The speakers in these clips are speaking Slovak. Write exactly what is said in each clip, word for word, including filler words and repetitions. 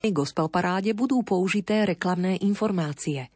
V Gospel paráde budú použité reklamné informácie.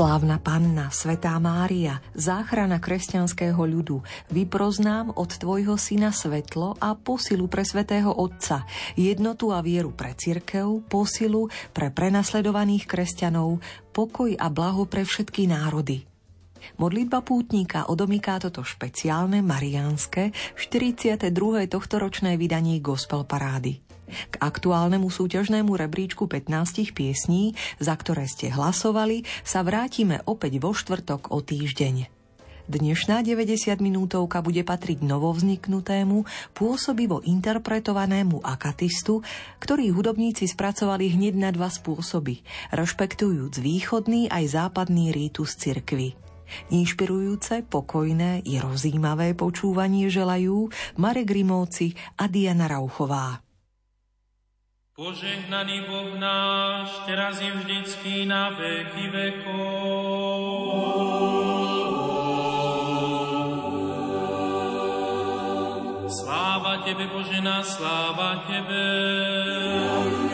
Slávna Panna, Svätá Mária, záchrana kresťanského ľudu, vyproznám od Tvojho Syna svetlo a posilu pre Svätého Otca, jednotu a vieru pre cirkev, posilu pre prenasledovaných kresťanov, pokoj a blaho pre všetky národy. Modlitba pútnika odomýká toto špeciálne mariánske štyridsiate druhé tohtoročné vydanie Gospel parády. K aktuálnemu súťažnému rebríčku pätnástich piesní, za ktoré ste hlasovali, sa vrátime opäť vo štvrtok o týždeň. Dnešná deväťdesiatminútovka bude patriť novovzniknutému, pôsobivo interpretovanému akatistu, ktorý hudobníci spracovali hneď na dva spôsoby, rešpektujúc východný aj západný rítus cirkvi. Inšpirujúce, pokojné i rozjímavé počúvanie želajú Marek Rímovci a Diana Rauchová. Požehnaný Boh náš, teraz i vždycky na veky vekov. Sláva Tebe, Bože, na sláva Tebe.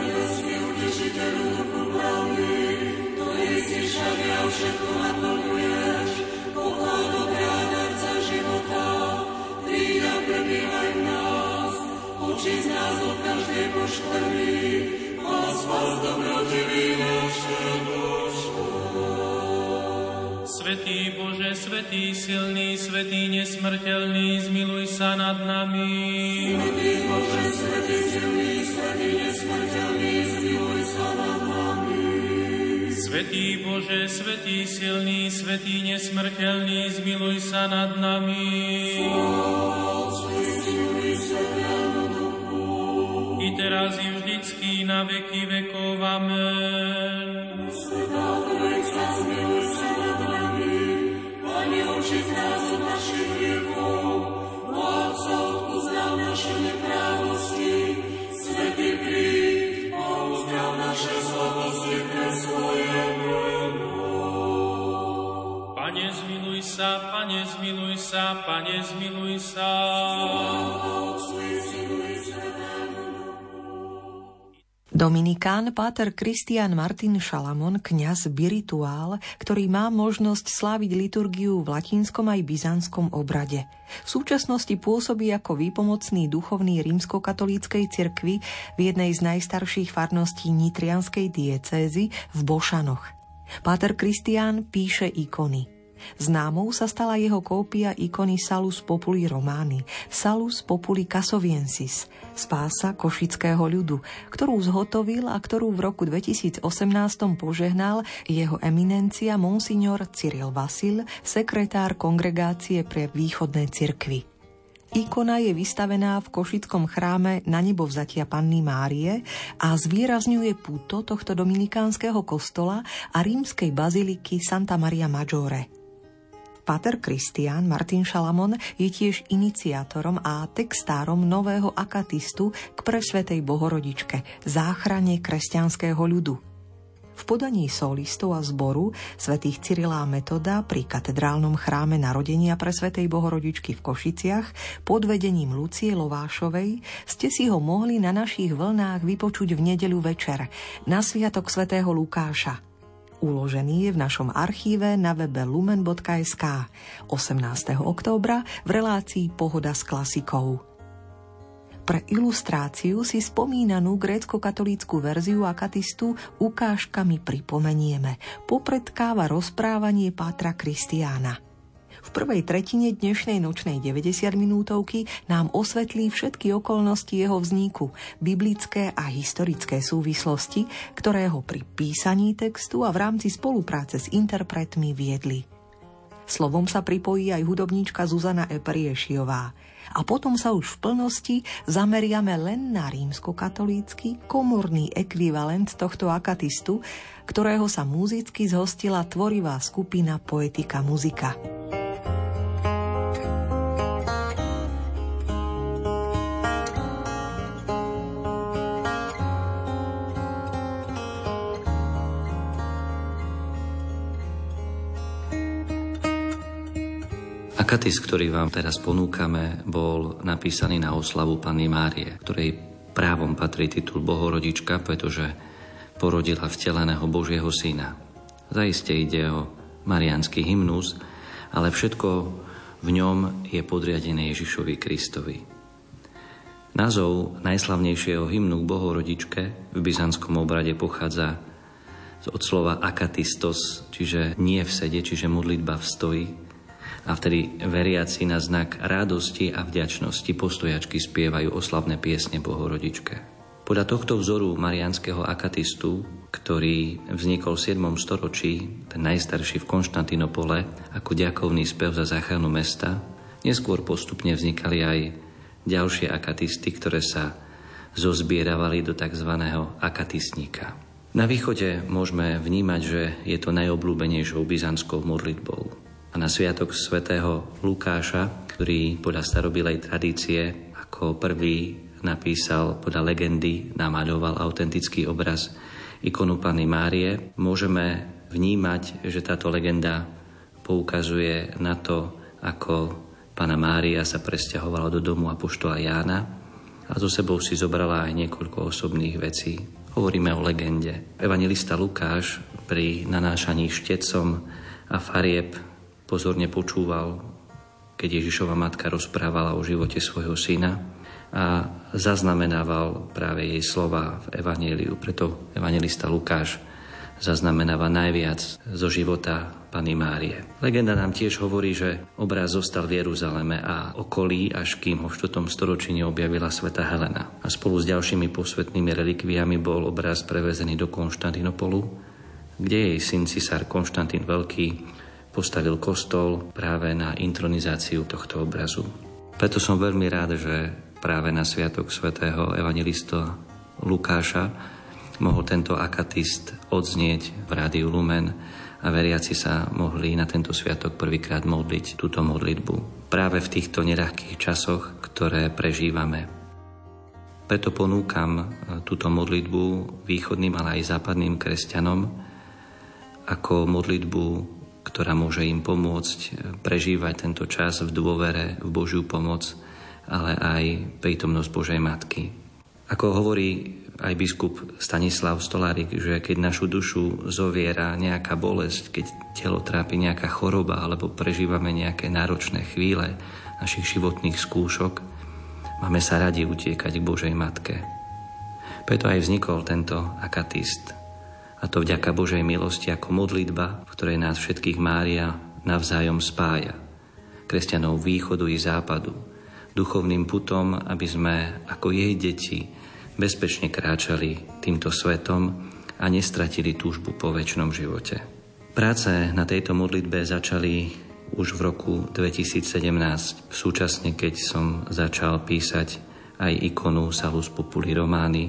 Nebeský utešiteľ duchu pravdy, to jsi všadia všetko naplňuješ, Boha dobrá darca života, Ty nám prebývaj v nás. Uči z nás od každej poškvrny, a spás dobrotivý naše dušu. Svätý Bože, svätý silný, svätý nesmrteľný, zmiluj sa nad nami. Svätý Bože, svätý silný, svätý nesmrteľný, zmiluj sa nad nami. Svätý Bože, svätý silný, svätý nesmrteľný, zmiluj sa nad nami. I teraz i vždycky na veky vekov. Amen. Svetá Trojica, zmiluj sa nad nami, Pane, očiť nás od našich hriechov, Vládco, uzdrav naše neprávosti, Svetý príď a uzdrav naše slabosti pre svoje meno. Pane, zmiluj sa, Pane, zmiluj sa, Pane, zmiluj sa. Dominikán páter Kristián Martin Šalamon, kňaz birituál, ktorý má možnosť sláviť liturgiu v latinskom aj byzantskom obrade. V súčasnosti pôsobí ako výpomocný duchovný rímskokatolíckej cirkvi v jednej z najstarších farností nitrianskej diecézy v Bošanoch. Páter Kristián píše ikony. Známou sa stala jeho kópia ikony Salus Populi Romani, Salus Populi Casoviensis, spása košického ľudu, ktorú zhotovil a ktorú v roku dvetisícosemnásť požehnal jeho eminencia monsignor Cyril Vasil, sekretár kongregácie pre východné cirkvi. Ikona je vystavená v košickom chráme na Nebovzatia Panny Márie a zvýrazňuje púto tohto dominikánskeho kostola a rímskej baziliky Santa Maria Maggiore. Páter Kristián Martin Šalamon je tiež iniciátorom a textárom nového akatistu k presvätej Bohorodičke, záchrane kresťanského ľudu. V podaní solistov a zboru svätých Cyrila a Metoda pri katedrálnom chráme narodenia presvätej Bohorodičky v Košiciach pod vedením Lucie Lovášovej ste si ho mohli na našich vlnách vypočuť v nedeľu večer na sviatok svätého Lukáša. Uložený je v našom archíve na webe lumen bodka es ká osemnásteho októbra v relácii Pohoda s klasikou. Pre ilustráciu si spomínanú grécko-katolícku verziu akatistu ukážkami pripomenieme. Popredkáva rozprávanie pátra Kristiána. V prvej tretine dnešnej nočnej deväťdesiatminútovky nám osvetlí všetky okolnosti jeho vzniku, biblické a historické súvislosti, ktoré ho pri písaní textu a v rámci spolupráce s interpretmi viedli. Slovom sa pripojí aj hudobníčka Zuzana Eperješiová. A potom sa už v plnosti zameriame len na rímskokatolícky komorný ekvivalent tohto akatistu, ktorého sa múzicky zhostila tvorivá skupina Poetika Muzika. Akatist, ktorý vám teraz ponúkame, bol napísaný na oslavu Panny Márie, ktorej právom patrí titul Bohorodička, pretože porodila vteleného Božieho syna. Zaiste ide o mariánsky hymnus, ale všetko v ňom je podriadené Ježišovi Kristovi. Názov najslavnejšieho hymnu k Bohorodičke v byzantskom obrade pochádza od slova akatistos, čiže nie v sede, čiže modlitba v stoji. A vtedy veriaci na znak radosti a vďačnosti postojačky spievajú oslavné piesne Bohorodičke. Podľa tohto vzoru mariánskeho akatistu, ktorý vznikol v siedmom storočí, ten najstarší v Konštantinopole, ako ďakovný spev za záchranu mesta, neskôr postupne vznikali aj ďalšie akatisty, ktoré sa zozbieravali do tzv. Akatistníka. Na východe môžeme vnímať, že je to najobľúbenejšou byzantskou modlitbou. A na sviatok svätého Lukáša, ktorý podľa starobilej tradície ako prvý napísal, podľa legendy namaľoval autentický obraz ikonu Panny Márie, môžeme vnímať, že táto legenda poukazuje na to, ako Panna Mária sa presťahovala do domu apoštola Jána a so sebou si zobrala aj niekoľko osobných vecí. Hovoríme o legende. Evangelista Lukáš pri nanášaní štecom a farieb pozorne počúval, keď Ježišova matka rozprávala o živote svojho syna, a zaznamenával práve jej slova v Evanjeliu. Preto evanjelista Lukáš zaznamenáva najviac zo života Panny Márie. Legenda nám tiež hovorí, že obraz zostal v Jeruzaleme a okolí, až kým ho v štvrtom storočí objavila svätá Helena. A spolu s ďalšími posvätnými relikviami bol obraz prevezený do Konštantinopolu, kde jej syn cisár Konštantín Veľký postavil kostol práve na intronizáciu tohto obrazu. Preto som veľmi rád, že práve na sviatok svätého evanjelista Lukáša mohol tento akatist odznieť v rádiu Lumen a veriaci sa mohli na tento sviatok prvýkrát modliť túto modlitbu práve v týchto neľahkých časoch, ktoré prežívame. Preto ponúkam túto modlitbu východným, ale aj západným kresťanom ako modlitbu, ktorá môže im pomôcť prežívať tento čas v dôvere v Božiu pomoc, ale aj prítomnosť Božej Matky. Ako hovorí aj biskup Stanislav Stolárik, že keď našu dušu zoviera nejaká bolesť, keď telo trápi nejaká choroba alebo prežívame nejaké náročné chvíle našich životných skúšok, máme sa radi utiekať k Božej Matke. Preto aj vznikol tento akatist. A to vďaka Božej milosti ako modlitba, v ktorej nás všetkých Mária navzájom spája. Kresťanov východu i západu. Duchovným putom, aby sme ako jej deti bezpečne kráčali týmto svetom a nestratili túžbu po večnom živote. Práce na tejto modlitbe začali už v roku dvetisíc sedemnásť, súčasne keď som začal písať aj ikonu Salus Populi Romani,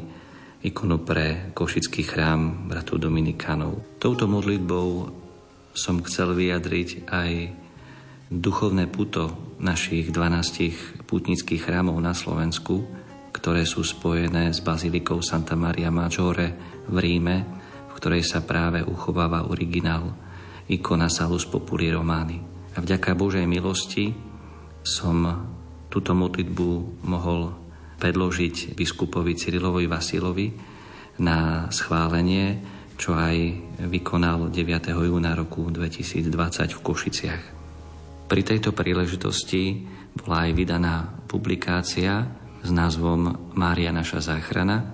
ikonu pre košický chrám bratov Dominikánov. Touto modlitbou som chcel vyjadriť aj duchovné puto našich dvanástich pútnických chrámov na Slovensku, ktoré sú spojené s bazilikou Santa Maria Maggiore v Ríme, v ktorej sa práve uchováva originál ikona Salus Populi Romani. A vďaka Božej milosti som túto modlitbu mohol predložiť biskupovi Cyrilovi Vasilovi na schválenie, čo aj vykonal deviateho júna roku dvetisíc dvadsať v Košiciach. Pri tejto príležitosti bola aj vydaná publikácia s názvom Mária naša záchrana,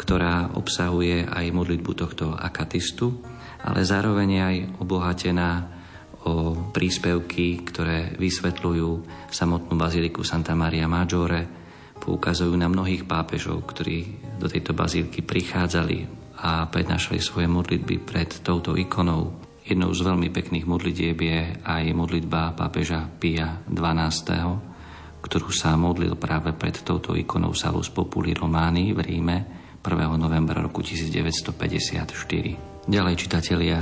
ktorá obsahuje aj modlitbu tohto akatistu, ale zároveň aj obohatená o príspevky, ktoré vysvetľujú samotnú baziliku Santa Maria Maggiore, poukazujú na mnohých pápežov, ktorí do tejto bazílky prichádzali a prednášali svoje modlitby pred touto ikonou. Jednou z veľmi pekných modlitieb je aj modlitba pápeža Pia dvanásteho, ktorú sa modlil práve pred touto ikonou Salus Populi Romani v Ríme prvého novembra roku tisíc deväťsto päťdesiatštyri. Ďalej čitatelia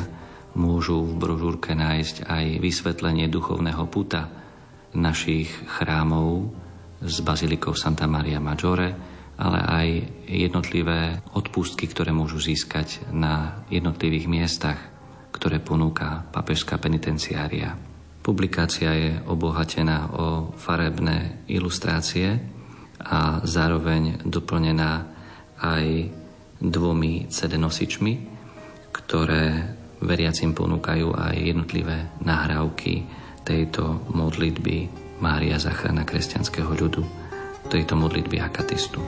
môžu v brožúrke nájsť aj vysvetlenie duchovného puta našich chrámov s bazilikou Santa Maria Maggiore, ale aj jednotlivé odpustky, ktoré môžu získať na jednotlivých miestach, ktoré ponúka pápežská penitenciária. Publikácia je obohatená o farebné ilustrácie a zároveň doplnená aj dvomi cé dé nosičmi, ktoré veriacim ponúkajú aj jednotlivé nahrávky tejto modlitby Mária Zachrana kresťanského ľudu, tejto modlitby akatistu.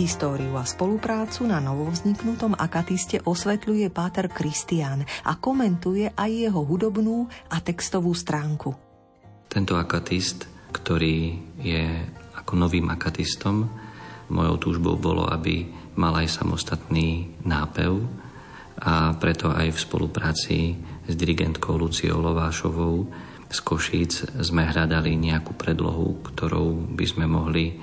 Históriu a spoluprácu na novovzniknutom akatiste osvetľuje páter Kristián a komentuje aj jeho hudobnú a textovú stránku. Tento akatist, ktorý je ako novým akatistom, mojou túžbou bolo, aby mal aj samostatný nápev a preto aj v spolupráci s dirigentkou Luciou Lovášovou z Košíc sme hľadali nejakú predlohu, ktorou by sme mohli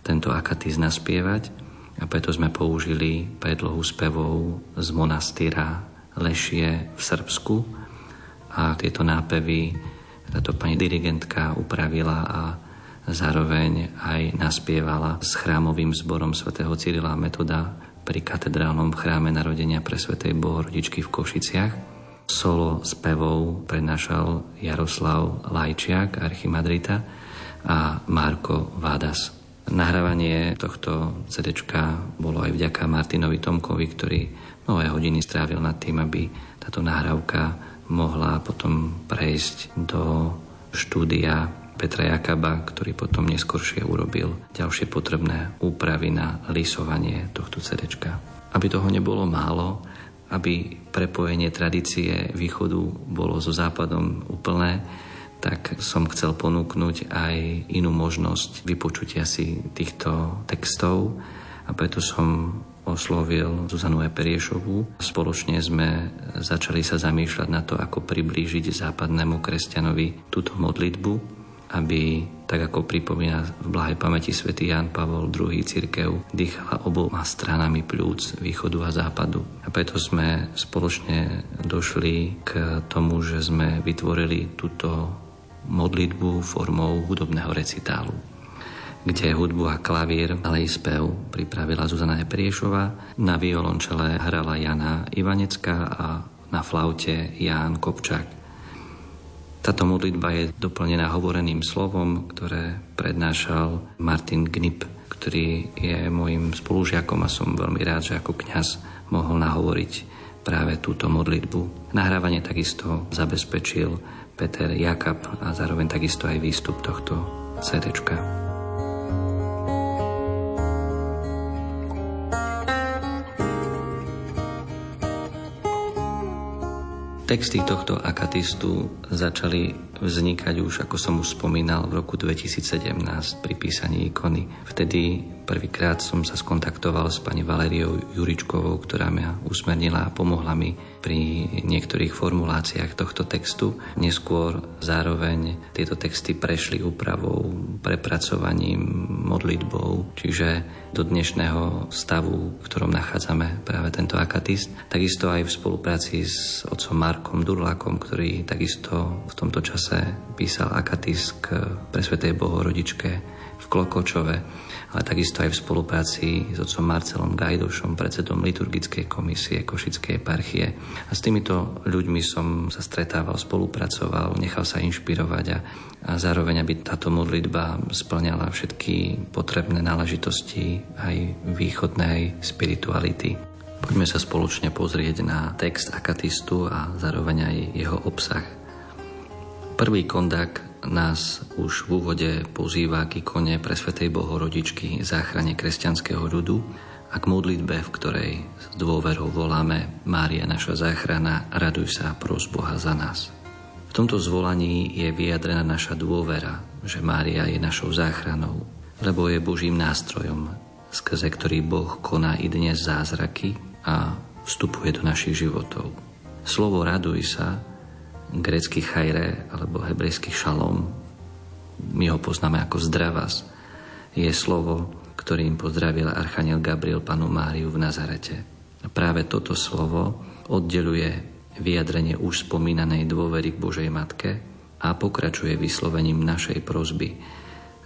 tento akatist naspievať, a preto sme použili predlohu spevov z monastýra Lešie v Srbsku a tieto nápevy táto pani dirigentka upravila a zároveň aj naspievala s chrámovým zborom svätého Cyrila a Metoda pri katedrálnom chráme Narodenia presvätej Bohorodičky v Košiciach. Solo spevov prednášal Jaroslav Lajčiak, archimadrita, a Marko Vádas. Nahrávanie tohto cé déčka bolo aj vďaka Martinovi Tomkovi, ktorý mnohé hodiny strávil nad tým, aby táto nahrávka mohla potom prejsť do štúdia Petra Jakaba, ktorý potom neskoršie urobil ďalšie potrebné úpravy na lisovanie tohto cé déčka. Aby toho nebolo málo, aby prepojenie tradície východu bolo so západom úplné, tak som chcel ponúknuť aj inú možnosť vypočutia si týchto textov, a preto som oslovil Zuzanu Eperješovú. Spoločne sme začali sa zamýšľať na to, ako priblížiť západnému kresťanovi túto modlitbu, aby, tak ako pripomína v blahej pamäti svätý Ján Pavol druhý. Cirkev dýchala oboma stranami pľúc východu a západu. A preto sme spoločne došli k tomu, že sme vytvorili túto modlitbu formou hudobného recitálu, kde hudbu a klavír, ale i spev pripravila Zuzana Eperješová. Na violončele hrala Jana Ivanecka a na flaute Jan Kopčák. Táto modlitba je doplnená hovoreným slovom, ktoré prednášal Martin Gnip, ktorý je môjim spolužiakom, a som veľmi rád, že ako kňaz mohol nahovoriť práve túto modlitbu. Nahrávanie takisto zabezpečil Peter Jakab a zároveň takisto aj výstup tohto cé déčka. Texty tohto akatistu začali vznikať už, ako som už spomínal, v roku dvetisíc sedemnásť pri písaní ikony. Vtedy prvýkrát som sa skontaktoval s pani Valériou Juričkovou, ktorá ma usmernila a pomohla mi pri niektorých formuláciách tohto textu. Neskôr zároveň tieto texty prešli úpravou, prepracovaním, modlitbou, čiže do dnešného stavu, v ktorom nachádzame práve tento akatist. Takisto aj v spolupráci s otcom Markom Durlákom, ktorý takisto v tomto v čase písal akatist k presvätej Bohorodičke v Klokočove, ale takisto aj v spolupráci s otcom Marcelom Gajdušom, predsedom liturgickej komisie Košickej eparchie. A s týmito ľuďmi som sa stretával, spolupracoval, nechal sa inšpirovať a, a zároveň, aby táto modlitba splňala všetky potrebné náležitosti aj východnej spirituality. Poďme sa spoločne pozrieť na text akatistu a zároveň aj jeho obsah. Prvý kondak nás už v úvode pozýva k ikone presvätej Bohorodičky, záchrane kresťanského ľudu a k modlitbe, v ktorej s dôverou voláme: Mária, naša záchrana, raduj sa a pros Boha za nás. V tomto zvolaní je vyjadrená naša dôvera, že Mária je našou záchranou, lebo je Božím nástrojom, skrze ktorý Boh koná i dnes zázraky a vstupuje do našich životov. Slovo raduj sa, grécky chajre alebo hebrejský šalom, my ho poznáme ako zdravas, je slovo, ktorým pozdravil archaniel Gabriel panu Máriu v Nazarete. A práve toto slovo oddeluje vyjadrenie už spomínanej dôvery k Božej Matke a pokračuje vyslovením našej prosby,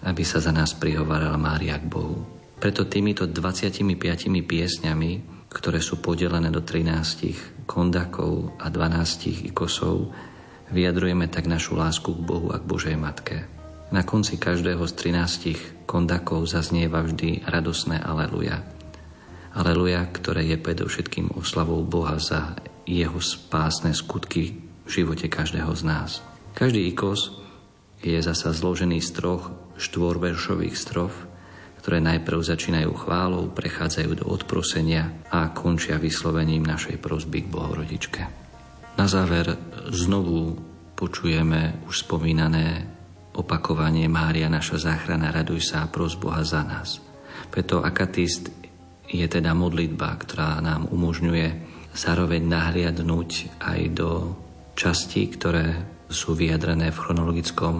aby sa za nás prihovarala Mária k Bohu. Preto týmito dvadsiatimi piatimi piesňami, ktoré sú podelené do trinástich kondakov a dvanástich ikosov, vyjadrujeme tak našu lásku k Bohu a k Božej Matke. Na konci každého z trinástich kondakov zaznieva vždy radosné aleluja. Aleluja, ktoré je predovšetkým oslavou Boha za jeho spásne skutky v živote každého z nás. Každý ikos je zasa zložený z troch štvorveršových strof, ktoré najprv začínajú chválou, prechádzajú do odprosenia a končia vyslovením našej prosby k Bohorodičke. Na záver znovu počujeme už spomínané opakovanie Mária, naša záchrana, raduj sa a pros Boha za nás. Preto akatist je teda modlitba, ktorá nám umožňuje zároveň nahliadnúť aj do častí, ktoré sú vyjadrené v chronologickom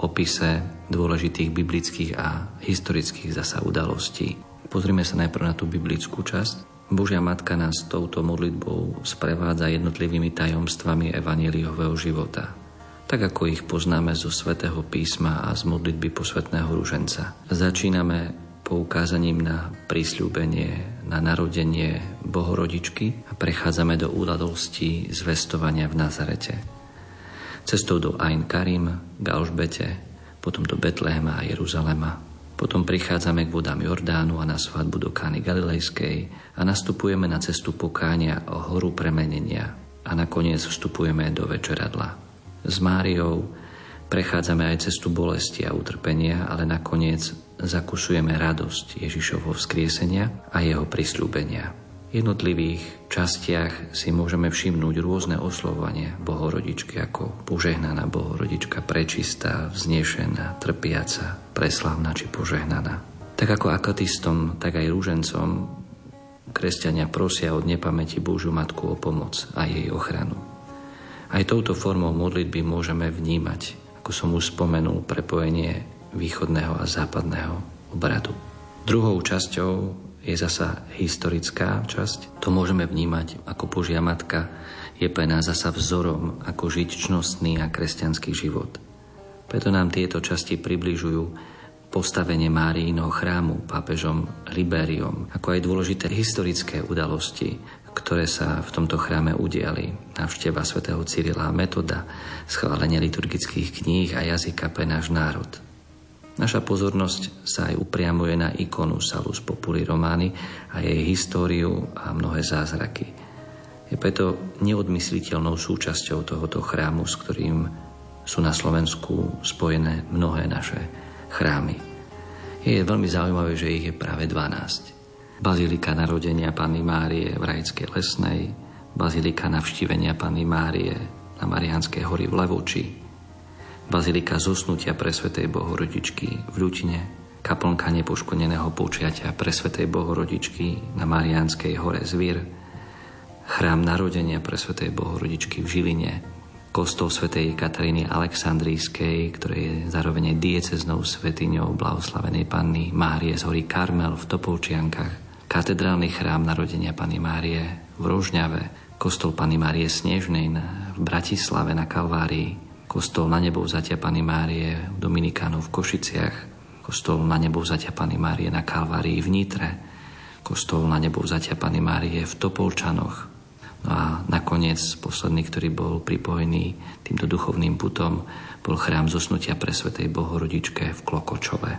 opise dôležitých biblických a historických zasa udalostí. Pozrime sa najprv na tú biblickú časť. Božia Matka nás touto modlitbou sprevádza jednotlivými tajomstvami evanjeliového života, tak ako ich poznáme zo Svätého písma a z modlitby posvätného ruženca. Začíname poukázaním na prísľúbenie, na narodenie Bohorodičky a prechádzame do udalostí zvestovania v Nazarete. Cestou do Ain Karim, Gaošbete, potom do Betlehema a Jeruzalema. Potom prichádzame k vodám Jordánu a na svadbu do Kány Galilejskej a nastupujeme na cestu pokánia o horu premenenia a nakoniec vstupujeme do večeradla. S Máriou prechádzame aj cestu bolesti a utrpenia, ale nakoniec zakusujeme radosť Ježišovho vzkriesenia a jeho prisľúbenia. V jednotlivých častiach si môžeme všimnúť rôzne oslovovania Bohorodičky, ako požehnaná Bohorodička, prečistá, vznešená, trpiaca, preslávna či požehnaná. Tak ako akatistom, tak aj rúžencom kresťania prosia od nepamäti Božiu Matku o pomoc a jej ochranu. Aj touto formou modlitby môžeme vnímať, ako som už spomenul, prepojenie východného a západného obradu. Druhou časťou je zasa historická časť. To môžeme vnímať, ako Božia Matka je pre nás zasa vzorom, ako žiť čnostný a kresťanský život. Preto nám tieto časti približujú postavenie Máriiného chrámu pápežom Liberiom, ako aj dôležité historické udalosti, ktoré sa v tomto chráme udiali. Návšteva svätého Cyrila a Metoda, schválenie liturgických kníh a jazyka pre náš národ. Naša pozornosť sa aj upriamuje na ikonu Salus Populi Romani a jej históriu a mnohé zázraky. Je preto neodmysliteľnou súčasťou tohoto chrámu, s ktorým sú na Slovensku spojené mnohé naše chrámy. Je veľmi zaujímavé, že ich je práve dvanásť. Bazilika narodenia Panny Márie v Rajskej Lesnej, bazilika navštívenia Panny Márie na Mariánskej hory v Levoči, bazilika zosnutia presvätej Bohorodičky v Ľutine, kaplnka nepoškodeného počiatia presvätej Bohorodičky na Mariánskej hore Zvír, chrám narodenia presvätej Bohorodičky v Žiline, kostol svätej Kataríny Alexandrijskej, ktorý je zároveň dieceznou svätyňou blahoslavenej Panny Márie z hory Karmel v Topolčiankach, katedrálny chrám narodenia Panny Márie v Rožňave, kostol Panny Márie Snežnej v Bratislave na Kalvárii, kostol na nebo vzatia Panny Márie Dominikánov v Košiciach, kostol na nebo vzatia Panny Márie na Kalvárii v Nitre, kostol na nebo vzatia Panny Márie v Topolčanoch. No a nakoniec posledný, ktorý bol pripojený týmto duchovným putom, bol chrám zosnutia presvätej Bohorodičke v Klokočove.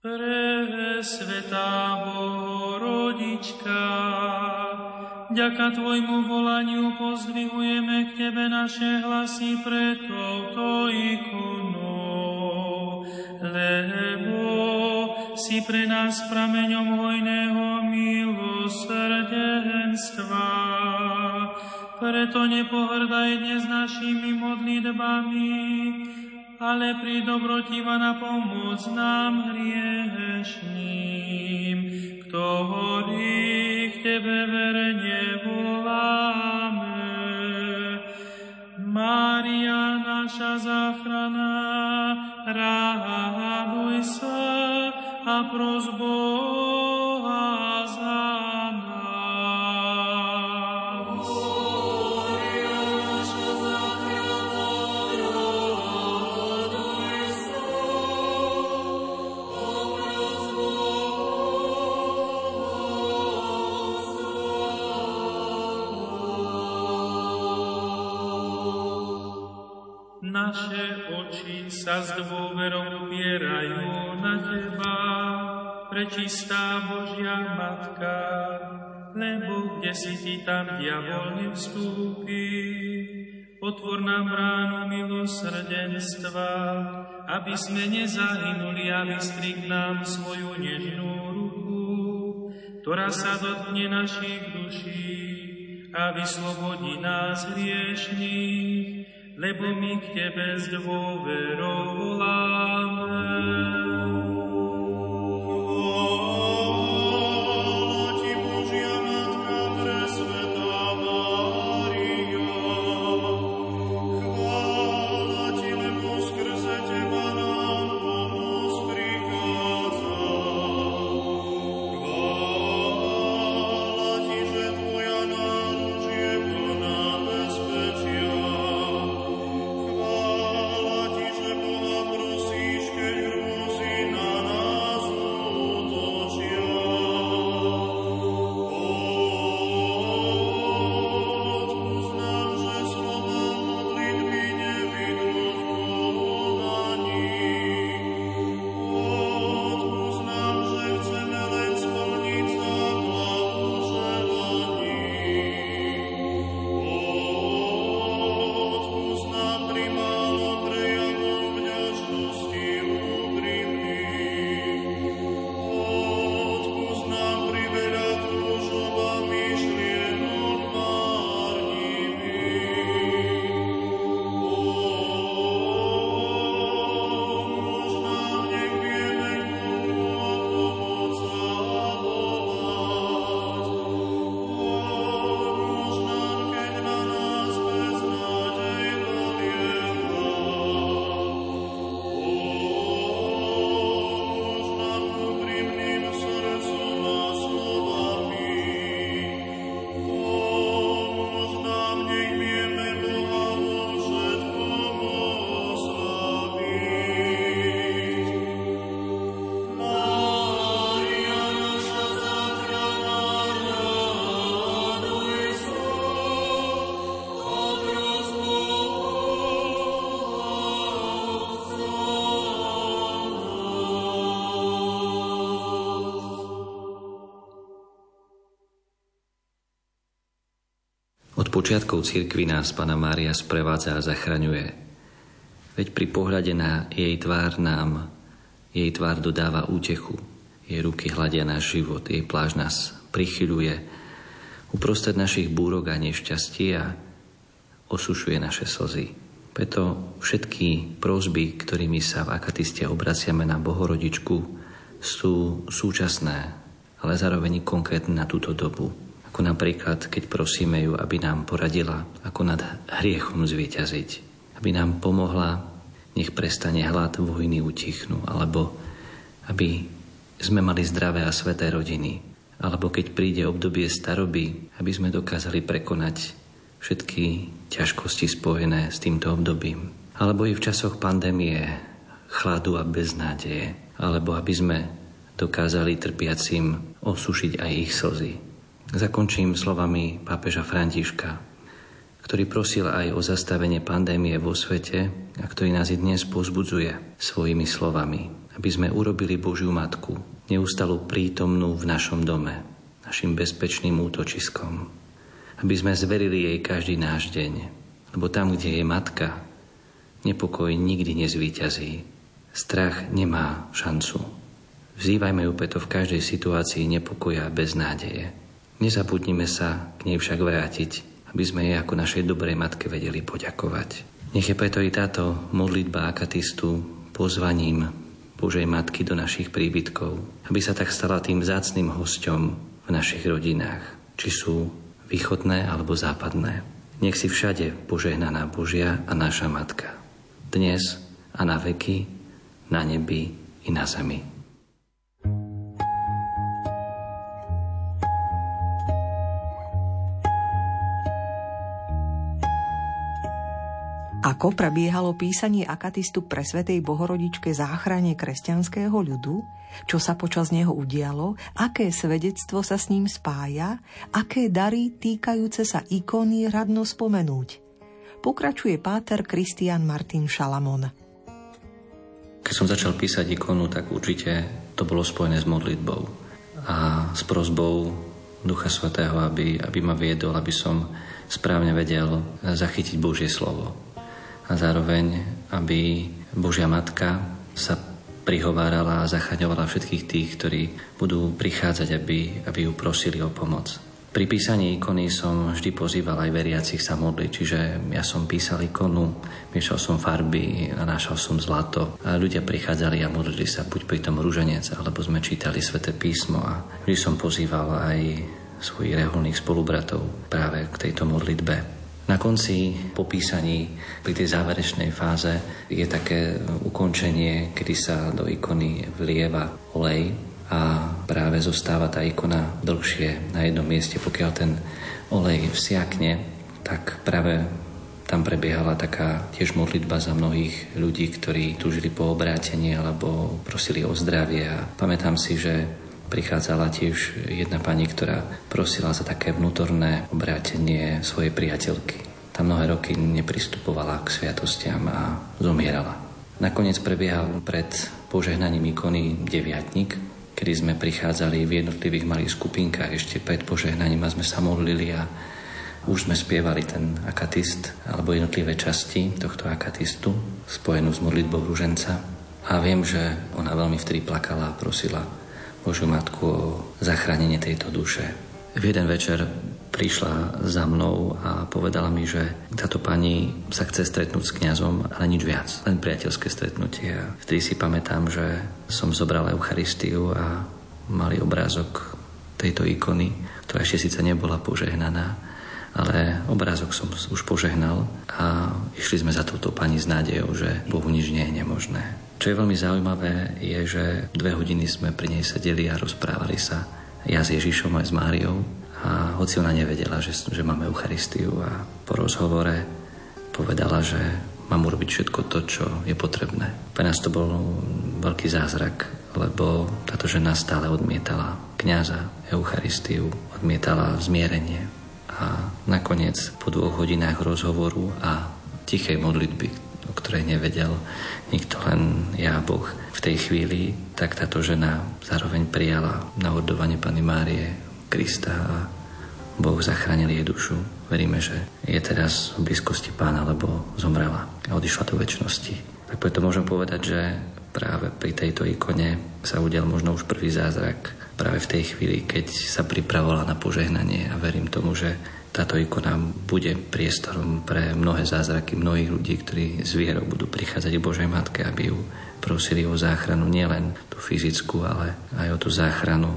Presvätá Bohorodička, vďaka tvojmu volaniu pozdvihujeme k tebe naše hlasy pred touto ikonou, lebo si pre nás prameňom hojného milosrdenstva. Preto nepohrdaj dnes našimi modlitbami, ale pri dobrotiva na pomoc nám hriešným, ktorý tebe verene voláme. Mária, naša záchrana, raduj sa a pros Boha za nás. Mária, naša záchrana, raduj sa a pros Naše oči sa s dôverou upierajú na Teba, prečistá Božia Matka, lebo kde si Ty, tam diabol nevstúpi. Otvor nám bránu milosrdenstva, aby sme nezahynuli a vystri k nám svoju nežnú ruku, ktorá sa dotkne našich duší a vyslobodí nás hriešných, lebo my k Tebe s dôverou voláme. Chvála Ti, Božia Matka, presvätá Mária, chvála Ti, lebo skrze Teba nám pomoc prichádza. Chvála Ti, že Tvoja náruč je plná bezpečia. Počiatkov cirkvi nás Panna Mária sprevádza a zachraňuje. Veď pri pohľade na jej tvár nám, jej tvár dodáva útechu, jej ruky hľadia náš život, jej plášť nás prichyľuje uprostred našich búrok a nešťastia, osušuje naše slzy. Preto všetky prosby, ktorými sa v akatiste obraciame na Bohorodičku, sú súčasné, ale zároveň konkrétne na túto dobu. Ako napríklad, keď prosíme ju, aby nám poradila, ako nad hriechom zvíťaziť. Aby nám pomohla, nech prestane hlad, vojny utichnú. Alebo aby sme mali zdravé a sveté rodiny. Alebo keď príde obdobie staroby, aby sme dokázali prekonať všetky ťažkosti spojené s týmto obdobím. Alebo i v časoch pandémie, chladu a beznádeje. Alebo aby sme dokázali trpiacim osušiť aj ich slzy. Zakončím slovami pápeža Františka, ktorý prosil aj o zastavenie pandémie vo svete a ktorý nás i dnes povzbudzuje svojimi slovami, aby sme urobili Božiu Matku, neustalú prítomnú v našom dome, našim bezpečným útočiskom. Aby sme zverili jej každý náš deň, lebo tam, kde je Matka, nepokoj nikdy nezvíťazí, strach nemá šancu. Vzývajme ju preto v každej situácii nepokoja a beznádeje. Nezabudnime sa k nej však vrátiť, aby sme jej ako našej dobrej matke vedeli poďakovať. Nech je preto i táto modlitba akatistu pozvaním Božej Matky do našich príbytkov, aby sa tak stala tým vzácnym hosťom v našich rodinách, či sú východné alebo západné. Nech si všade požehnaná Božia a naša Matka, dnes a na veky, na nebi i na zemi. Ako prebiehalo písanie akatistu pre Svätej Bohorodičke záchrane kresťanského ľudu? Čo sa počas neho udialo? Aké svedectvo sa s ním spája? Aké dary týkajúce sa ikóny radno spomenúť? pokračuje páter Kristián Martin Šalamon. Keď som začal písať ikonu, tak určite to bolo spojené s modlitbou a s prosbou Ducha Svätého, aby, aby ma viedol, aby som správne vedel zachytiť Božie slovo. A zároveň, aby Božia Matka sa prihovárala a zachraňovala všetkých tých, ktorí budú prichádzať, aby, aby ju prosili o pomoc. Pri písaní ikony som vždy pozýval aj veriacich sa modliť, čiže ja som písal ikonu, miešal som farby, nanášal som zlato a ľudia prichádzali a modlili sa buď pri tom ruženec, alebo sme čítali Sväté písmo a vždy som pozýval aj svojich reholných spolubratov práve k tejto modlitbe. Na konci po písaní, pri tej záverečnej fáze, je také ukončenie, kedy sa do ikony vlieva olej a práve zostáva tá ikona dlhšie na jednom mieste. Pokiaľ ten olej vsiakne, tak práve tam prebiehala taká tiež modlitba za mnohých ľudí, ktorí túžili po obrátení alebo prosili o zdravie. A pamätám si, že prichádzala tiež jedna pani, ktorá prosila za také vnútorné obrátenie svojej priateľky. Tá mnohé roky nepristupovala k sviatostiam a zomierala. Nakoniec prebiehal pred požehnaním ikony deviatnik, kedy sme prichádzali v jednotlivých malých skupinkách ešte pred požehnaním a sme sa modlili a už sme spievali ten akatist alebo jednotlivé časti tohto akatistu spojenú s modlitbou ruženca. A viem, že ona veľmi vtedy plakala a prosila Božiu Matku o zachránenie tejto duše. V jeden večer prišla za mnou a povedala mi, že táto pani sa chce stretnúť s kňazom, ale nič viac, len priateľské stretnutie. Vtedy si pamätám, že som zobral Eucharistiu a malý obrázok tejto ikony, ktorá ešte síce nebola požehnaná, ale obrázok som už požehnal a išli sme za touto pani s nádejou, že Bohu nič nie je nemožné. Čo je veľmi zaujímavé, je, že dve hodiny sme pri nej sedeli a rozprávali sa ja s Ježišom aj s Máriou a hoci ona nevedela, že, že máme Eucharistiu a po rozhovore povedala, že mám urobiť všetko to, čo je potrebné. Pre nás to bol veľký zázrak, lebo táto žena stále odmietala kňaza, Eucharistiu, odmietala zmierenie a nakoniec po dvoch hodinách rozhovoru a tichej modlitby, o ktorej nevedel nikto, len ja a Boh. V tej chvíli tak táto žena zároveň prijala na hordovanie Panny Márie Krista a Boh zachránil jej dušu. Veríme, že je teraz v blízkosti Pána, lebo zomrela a odišla do večnosti. Tak preto môžem povedať, že práve pri tejto ikone sa udial možno už prvý zázrak práve v tej chvíli, keď sa pripravovala na požehnanie a verím tomu, že táto ikona bude priestorom pre mnohé zázraky mnohých ľudí, ktorí z vierou budú prichádzať k Božej Matke, aby ju prosili o záchranu, nielen tú fyzickú, ale aj o tú záchranu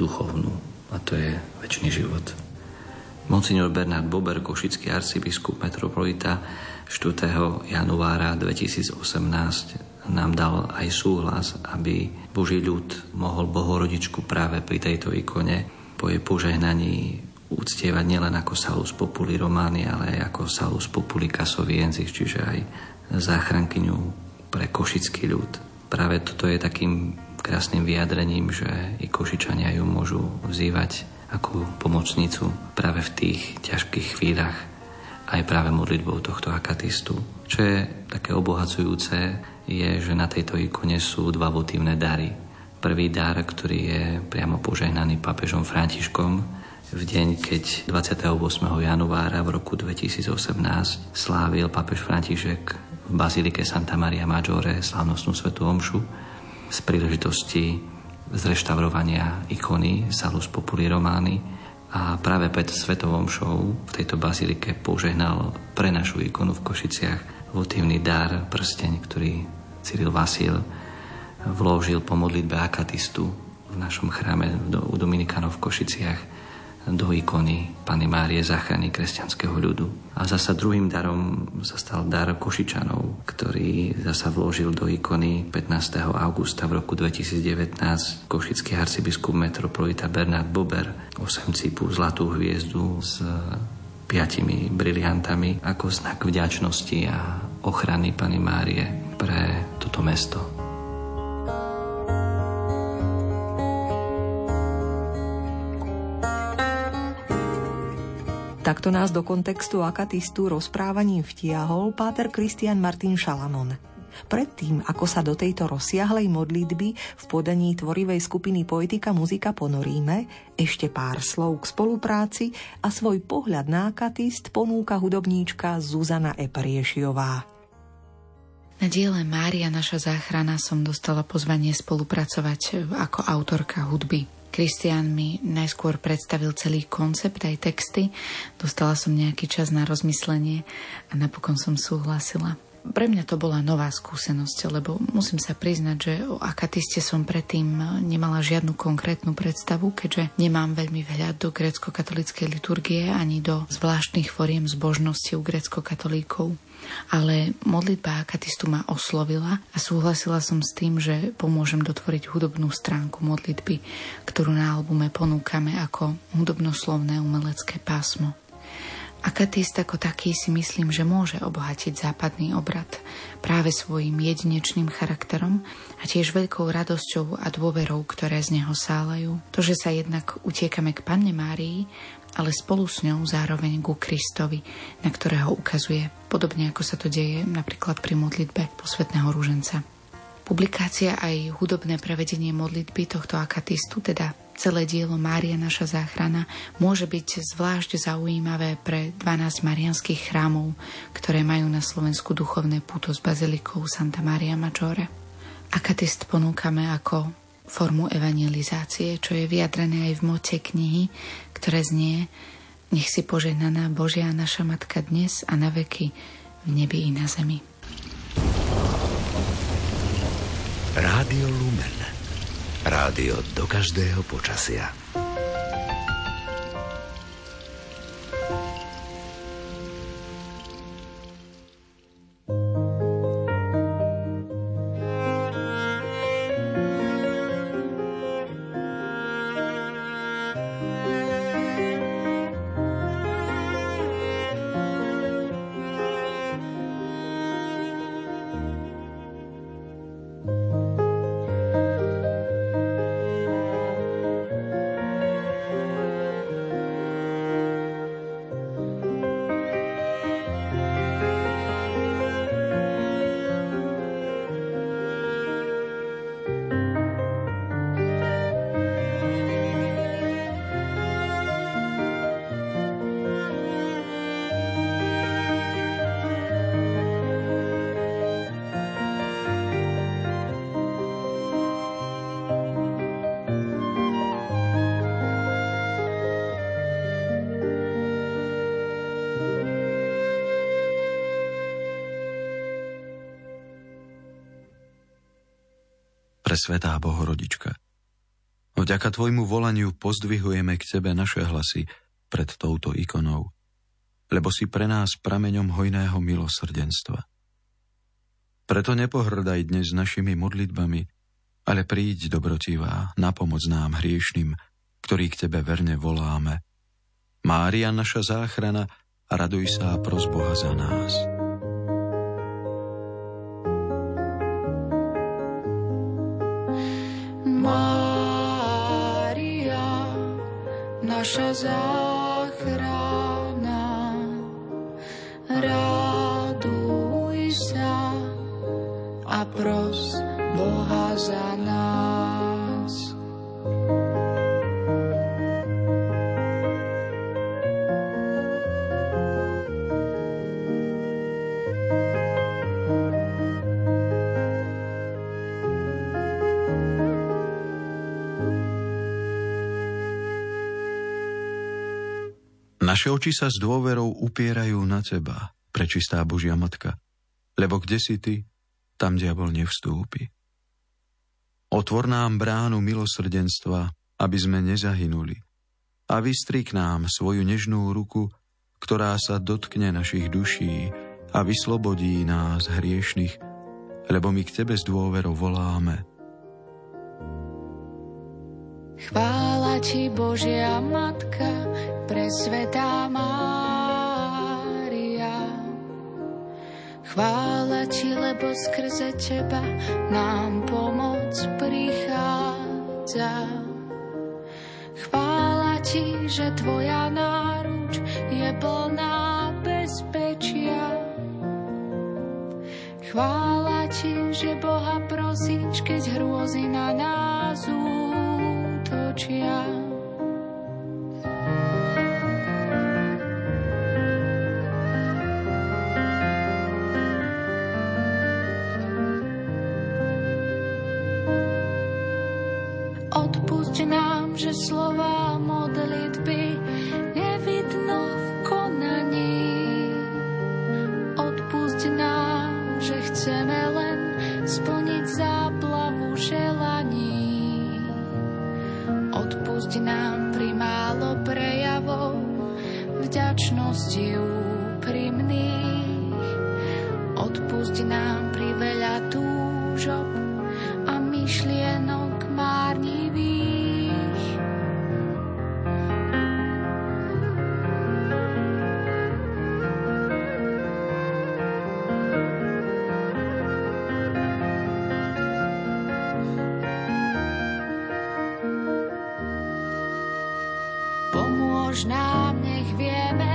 duchovnú. A to je večný život. Monsignor Bernard Bober, košický arcibiskup metropolita štvrtého januára dvetisícosemnásť nám dal aj súhlas, aby Boží ľud mohol Bohorodičku práve pri tejto ikone po jej požehnaní uctievať nielen ako Salus Populi Romani, ale aj ako Salus Populi Casoviensis, čiže aj záchrankyňu pre košický ľud. Práve toto je takým krásnym vyjadrením, že i Košičania ju môžu vzývať ako pomocnicu práve v tých ťažkých chvíľach aj práve modlitbou tohto akatistu. Čo je také obohacujúce, je, že na tejto ikone sú dva votívne dary. Prvý dar, ktorý je priamo požehnaný pápežom Františkom v deň, keď dvadsiateho ôsmeho januára v roku dvetisícosemnásť slávil pápež František v bazílike Santa Maria Maggiore slávnostnú svätú omšu z príležitosti zreštaurovania ikony Salus Populi Romani a práve pred svätou omšou v tejto bazílike požehnal pre našu ikonu v Košiciach votívny dar prsteň, ktorý Cyril Vasil vložil po modlitbe akatistu v našom chráme u Dominikanov v Košiciach do ikony Panny Márie záchrany kresťanského ľudu. A zasa druhým darom sa stal dar Košičanov, ktorý zasa vložil do ikony pätnásteho augusta v roku dvetisícdevätnásť košický arcibiskup metropolita Bernard Bober osemcípu zlatú hviezdu s piatimi briliantami ako znak vďačnosti a ochrany Panny Márie pre toto mesto. Takto nás do kontextu akatistu rozprávaním vtiahol páter Kristián Martin Šalamon. Predtým, ako sa do tejto rozsiahlej modlitby v podaní tvorivej skupiny Poetika Muzika ponoríme, ešte pár slov k spolupráci a svoj pohľad na akatist ponúka hudobníčka Zuzana Eperješiová. Na diele Mária naša záchrana som dostala pozvanie spolupracovať ako autorka hudby. Kristián mi najskôr predstavil celý koncept aj texty, dostala som nejaký čas na rozmyslenie a napokon som súhlasila. Pre mňa to bola nová skúsenosť, lebo musím sa priznať, že o akatiste som predtým nemala žiadnu konkrétnu predstavu, keďže nemám veľmi vhľad do grécko-katolíckej liturgie ani do zvláštnych foriem zbožnosti u grécko-katolíkov. Ale modlitba akatistu ma oslovila a súhlasila som s tým, že pomôžem dotvoriť hudobnú stránku modlitby, ktorú na albume ponúkame ako hudobnoslovné umelecké pásmo. Akatist ako taký si myslím, že môže obohatiť západný obrad práve svojim jedinečným charakterom a tiež veľkou radosťou a dôverou, ktoré z neho sálajú. To, že sa jednak utiekame k Panne Márii, ale spolu s ňou zároveň ku Kristovi, na ktorého ukazuje, podobne ako sa to deje napríklad pri modlitbe posvätného ruženca. Publikácia aj hudobné prevedenie modlitby tohto akatistu, teda celé dielo Mária naša záchrana, môže byť zvlášť zaujímavé pre dvanásť marianských chrámov, ktoré majú na Slovensku duchovné puto s bazilikou Santa Maria Maggiore. Akatist ponúkame ako formu evangelizácie, čo je vyjadrené aj v mote knihy, ktoré znie: Nech si požehnaná Božia naša Matka dnes a na veky v nebi i na zemi. Rádio Lumen, rádio do každého počasia. Svetá Bohorodička, vďaka tvojmu volaniu pozdvihujeme k tebe naše hlasy pred touto ikonou, lebo si pre nás prameňom hojného milosrdenstva. Preto nepohrdaj dnes našimi modlitbami, ale príď dobrotivá na pomoc nám hriešným, ktorí k tebe verne voláme. Mária naša záchrana, raduj sa a pros Boha za nás. Mária, naša záchrana, raduj sa a pros Boha za nás. Naše oči sa s dôverou upierajú na teba, prečistá Božia Matka, lebo kde si ty, tam diabol nevstúpi. Otvor nám bránu milosrdenstva, aby sme nezahynuli, a vystri k nám svoju nežnú ruku, ktorá sa dotkne našich duší a vyslobodí nás hriešnych, lebo my k tebe s dôverou voláme. Chvála ti, Božia Matka, presvätá Mária. Chvála ti, lebo skrze teba nám pomoc prichádza. Chvála ti, že tvoja náruč je plná bezpečia. Chvála ti, že Boha prosíš, keď hrôzy na nás útočia. Odpusť nám, že slová modlitby nevidno v konaní. Odpusť nám, že chceme len splniť záplavu želaní. Odpusť nám primálo prejavov vďačnosti úprimných. Odpusť nám pri veľa túžob a myšlienok márnivých. Pomôž nám, nech vieme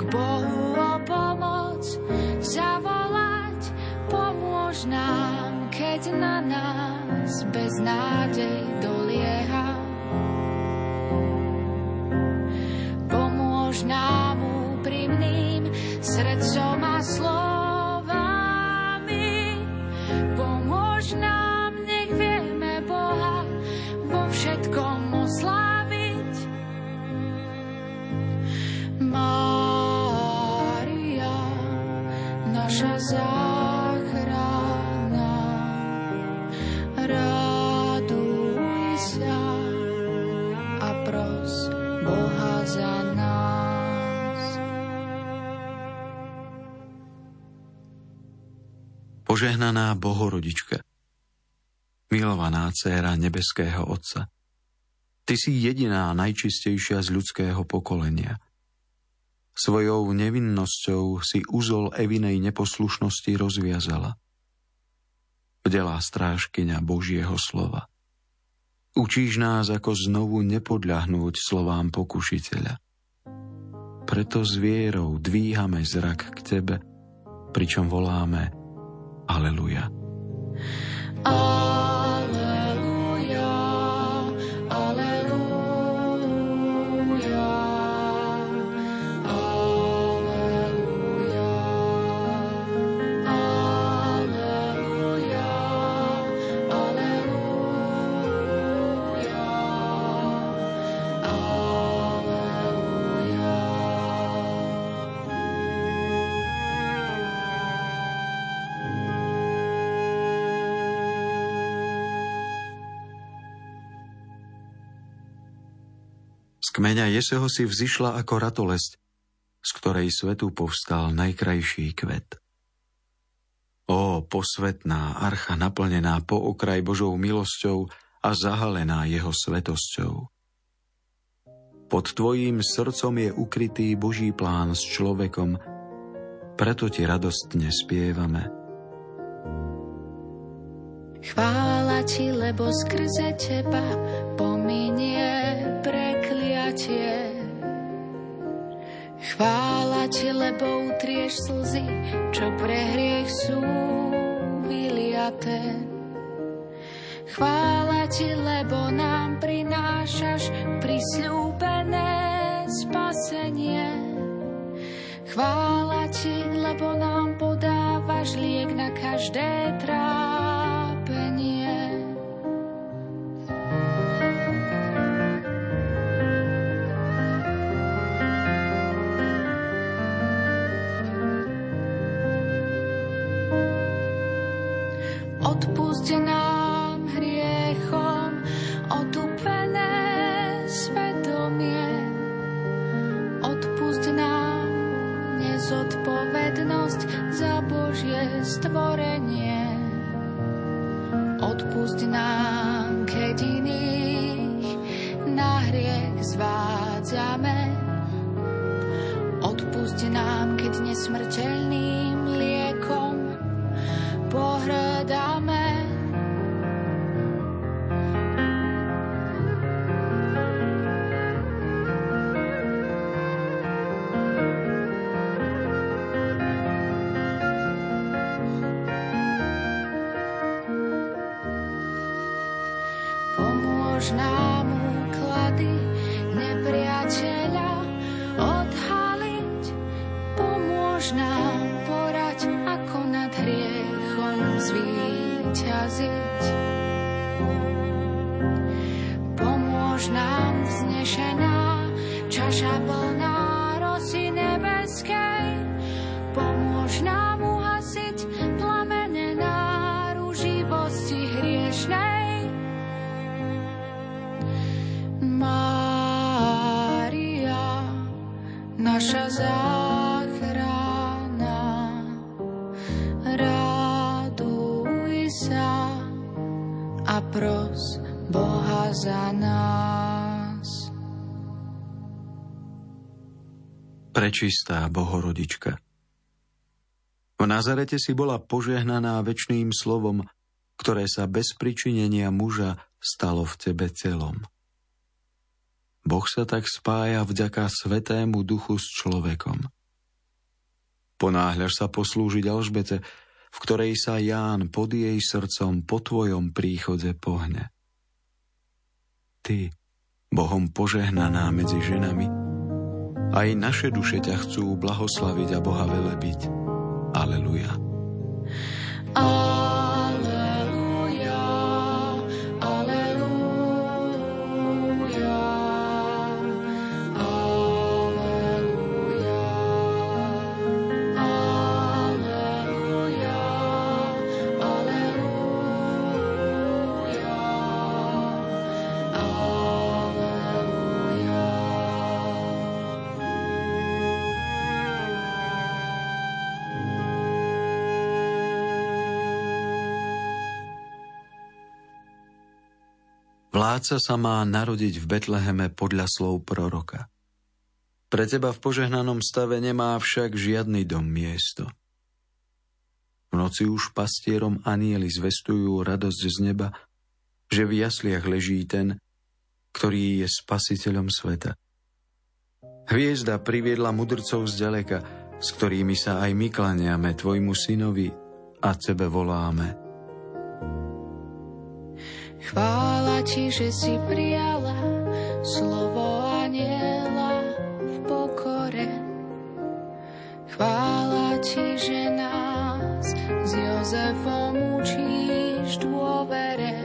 k Bohu o pomoc zavolať. Pomôž nám, keď na nás bez nádej dolieha. Pomôž nám úprimným srdcom a slovami. Pomôž nám, nech vieme Boha vo všetkom osláviť. Mária, naša záležitá, požehnaná Bohorodička, milovaná dcéra nebeského Otca, ty si jediná najčistejšia z ľudského pokolenia. Svojou nevinnosťou si uzol Evinej neposlušnosti rozviazala. Bdelá strážkyňa Božieho slova, učíš nás, ako znovu nepodľahnúť slovám pokušiteľa. Preto s vierou dvíhame zrak k tebe, pričom voláme Aleluja. Aleluja, aleluja, aleluja, aleluja, aleluja, aleluja. Kmeňa Jeseho si vzišla ako ratolesť, z ktorej svetu povstal najkrajší kvet. Ó, posvetná archa naplnená po okraj Božou milosťou a zahalená jeho svetosťou. Pod tvojím srdcom je ukrytý Boží plán s človekom, preto ti radostne spievame. Chvála ti, lebo skrze teba pominie prekliatie. Chvála ti, lebo utrieš slzy, čo pre hriech sú vyliaté. Chvála ti, lebo nám prinášaš prisľúbené spasenie. Chvála ti, lebo nám podávaš liek na každé trápenie. Odpusť nám hriechom otupené svedomie. Odpusť nám nezodpovednosť za Božie stvorenie. Odpusť nám, keď iných na hriech zvádzame. Odpusť nám, keď nesmrteľným liekom pohŕdáme. Pomôž nám úklady nepriateľa odhaliť, pomôž nám poraď, ako nad hriechom zvíťaziť. Pomôž nám vznešená čaša plná rosy nebeskej, pomôž nám uhasiť plamene náruživosti hriešnej. Mária, naša záchrana, raduj sa a pros Boha za nás. Prečistá Bohorodička, v Nazarete si bola požehnaná večným slovom, ktoré sa bez pričinenia muža stalo v tebe telom. Boh sa tak spája vďaka Svätému Duchu s človekom. Ponáhľaš sa poslúžiť Alžbete, v ktorej sa Ján pod jej srdcom po tvojom príchode pohne. Ty, Bohom požehnaná medzi ženami, aj naše duše ťa chcú blahoslaviť a Boha velebiť. Aleluja. Aleluja. Vládca sa má narodiť v Betleheme podľa slov proroka. Pre teba v požehnanom stave nemá však žiadny dom miesto. V noci už pastierom anjeli zvestujú radosť z neba, že v jasliach leží ten, ktorý je spasiteľom sveta. Hviezda priviedla mudrcov zďaleka, s ktorými sa aj my klaniame tvojmu synovi a tebe voláme. Chvála ti, že si prijala slovo anjela v pokore. Chvála ti, že nás s Jozefom učíš dôvere.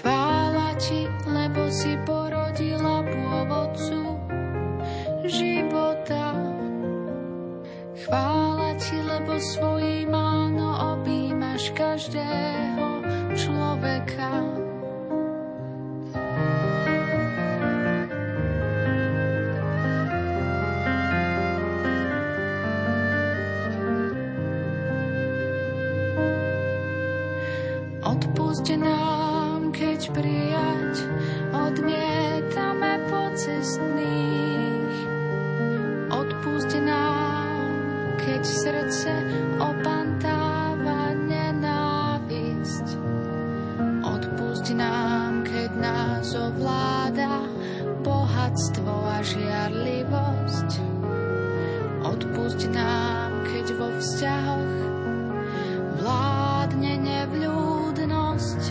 Chvála ti, lebo si porodila pôvodcu života. Chvála ti, lebo svoje máno objímaš každého človeka. Odpusť nám, keď prijať odmietame pocestných. Odpusť nám, keď srdce opantáva nenávisť. Odpusť nám, keď nás ovláda bohatstvo a žiarlivosť. Odpusť nám, keď vo vzťahoch vládne nevľúdnosť.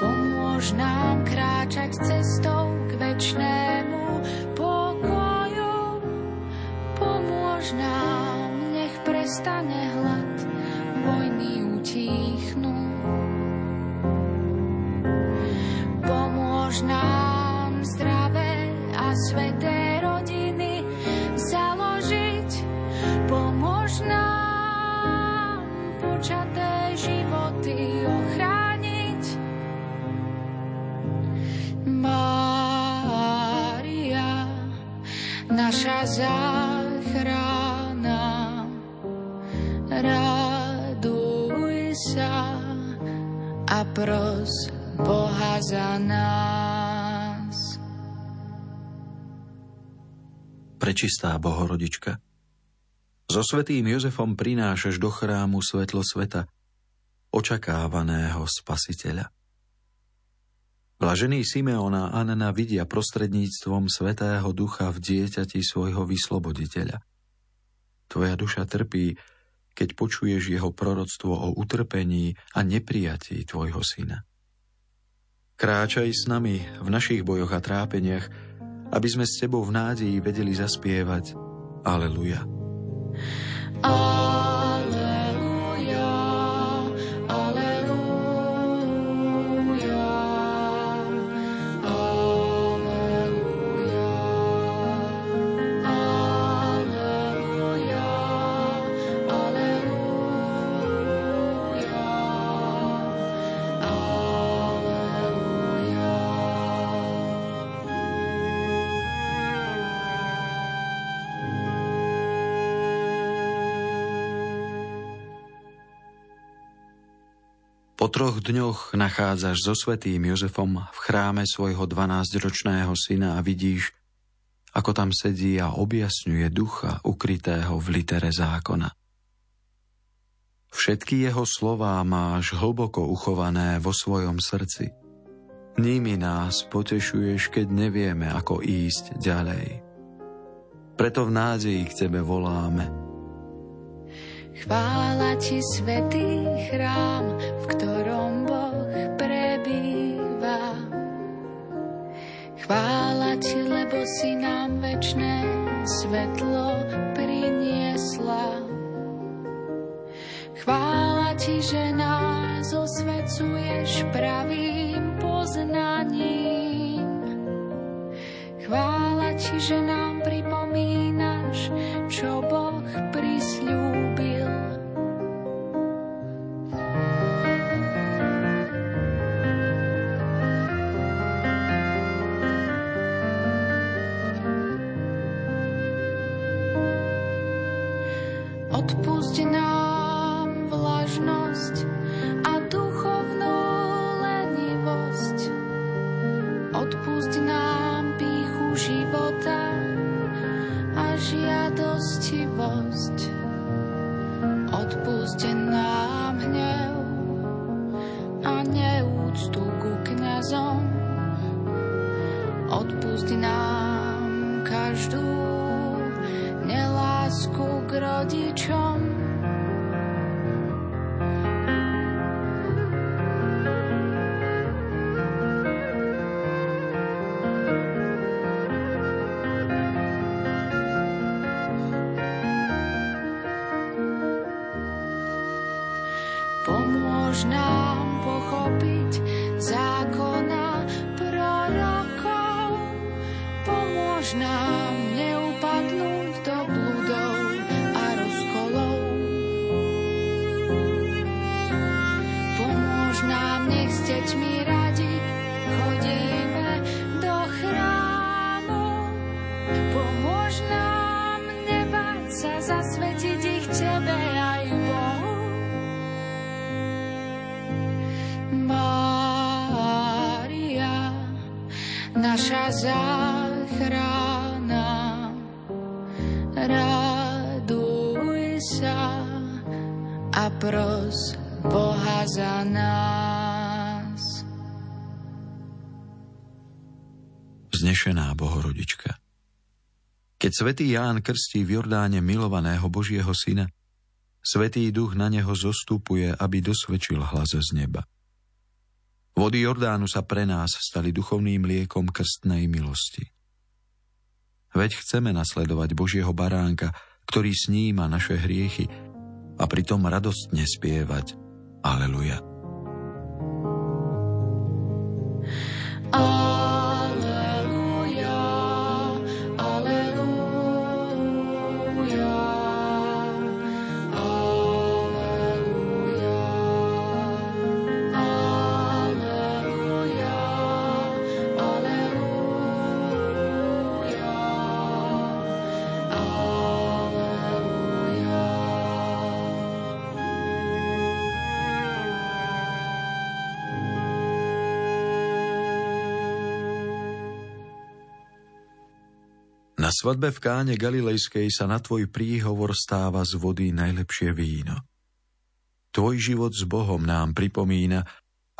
Pomôž nám kráčať cestou k večnému pokoju. Pomôž nám, nech prestane hlad, vojny utíchnú. Pomôž nám zdravé a sveté rodiny založiť. Pomôž nám počaté životy ochrániť. Mária, naša záchrana, raduj sa a pros Boha za nás. Prečistá Bohorodička, so svätým Jozefom prinášaš do chrámu svetlo sveta, očakávaného Spasiteľa. Blažení Simeona a Anna vidia prostredníctvom Svätého Ducha v dieťati svojho vysloboditeľa. Tvoja duša trpí, keď počuješ jeho proroctvo o utrpení a neprijatí tvojho syna. Kráčaj s nami v našich bojoch a trápeniach, aby sme s tebou v nádeji vedeli zaspievať Aleluja. Aleluja, aleluja, aleluja, aleluja, aleluja, aleluja. Po troch dňoch nachádzaš so svätým Jozefom v chráme svojho dvanásťročného syna a vidíš, ako tam sedí a objasňuje ducha ukrytého v litere zákona. Všetky jeho slová máš hlboko uchované vo svojom srdci. Nimi nás potešuješ, keď nevieme, ako ísť ďalej. Preto v nádeji k tebe voláme. Chvála ti, svätý chrám, v ktorom Boh prebýva. Chvála ti, lebo si nám večné svetlo priniesla. Chvála ti, že nás osvecuješ pravým poznaním. Chvála ti, že nám pripomínaš, čo Boh prisľúbil. Odpusť nám vlažnosť a duchovnú lenivosť. Odpusť nám pýchu života a žiadostivosť. Odpusť nám hnev a neúctu ku kňazom. Odpusť nám každú lásku k rodičom. Pomôž nám pochopiť zákona prorokov. Pomôž nám neupadnúť do blúdov a rozkolov. Pomôž nám, nech s deťmi radi chodíme do chrámu. Pomôž nám nebáť sa zasvetiť ich tebe aj Bohu. Mária, naša záchrana, raduj sa a pros Boha za nás. Vznešená Bohorodička, keď svätý Ján krstí v Jordáne milovaného Božieho syna, Svätý Duch na neho zostupuje, aby dosvedčil hlas z neba. Vody Jordánu sa pre nás stali duchovným liekom krstnej milosti. Veď chceme nasledovať Božieho baránka, ktorý sníma naše hriechy, a pritom radostne spievať Aleluja. Aleluja, aleluja, aleluja, aleluja. Na svadbe v Káne Galilejskej sa na tvoj príhovor stáva z vody najlepšie víno. Tvoj život s Bohom nám pripomína,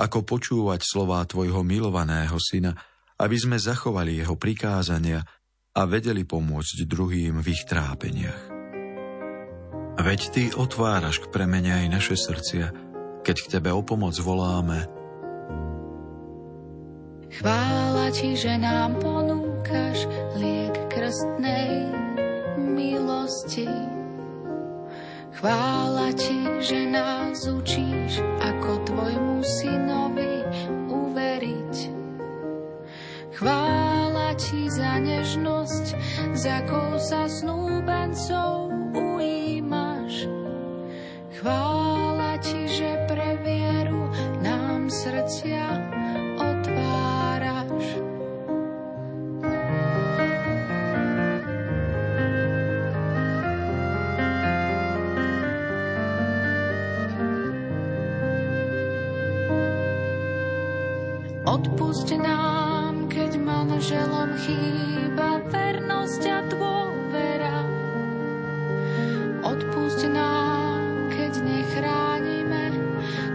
ako počúvať slová tvojho milovaného syna, aby sme zachovali jeho prikázania a vedeli pomôcť druhým v ich trápeniach. Veď ty otváraš k premene aj naše srdcia, keď k tebe o pomoc voláme. Chvála ti, že nám ponúkaš liek krstnej milosti. Chvála ti, že nás učíš, ako tvojmu synovi uveriť. Chvála ti za nežnosť, za akou sa snúbencov ujímaš. Chvála ti, že pre vieru nám srdcia otváraš. Odpusť nám, keď manželom chýba vernosť a dôvera. Odpusť nám, keď nechránime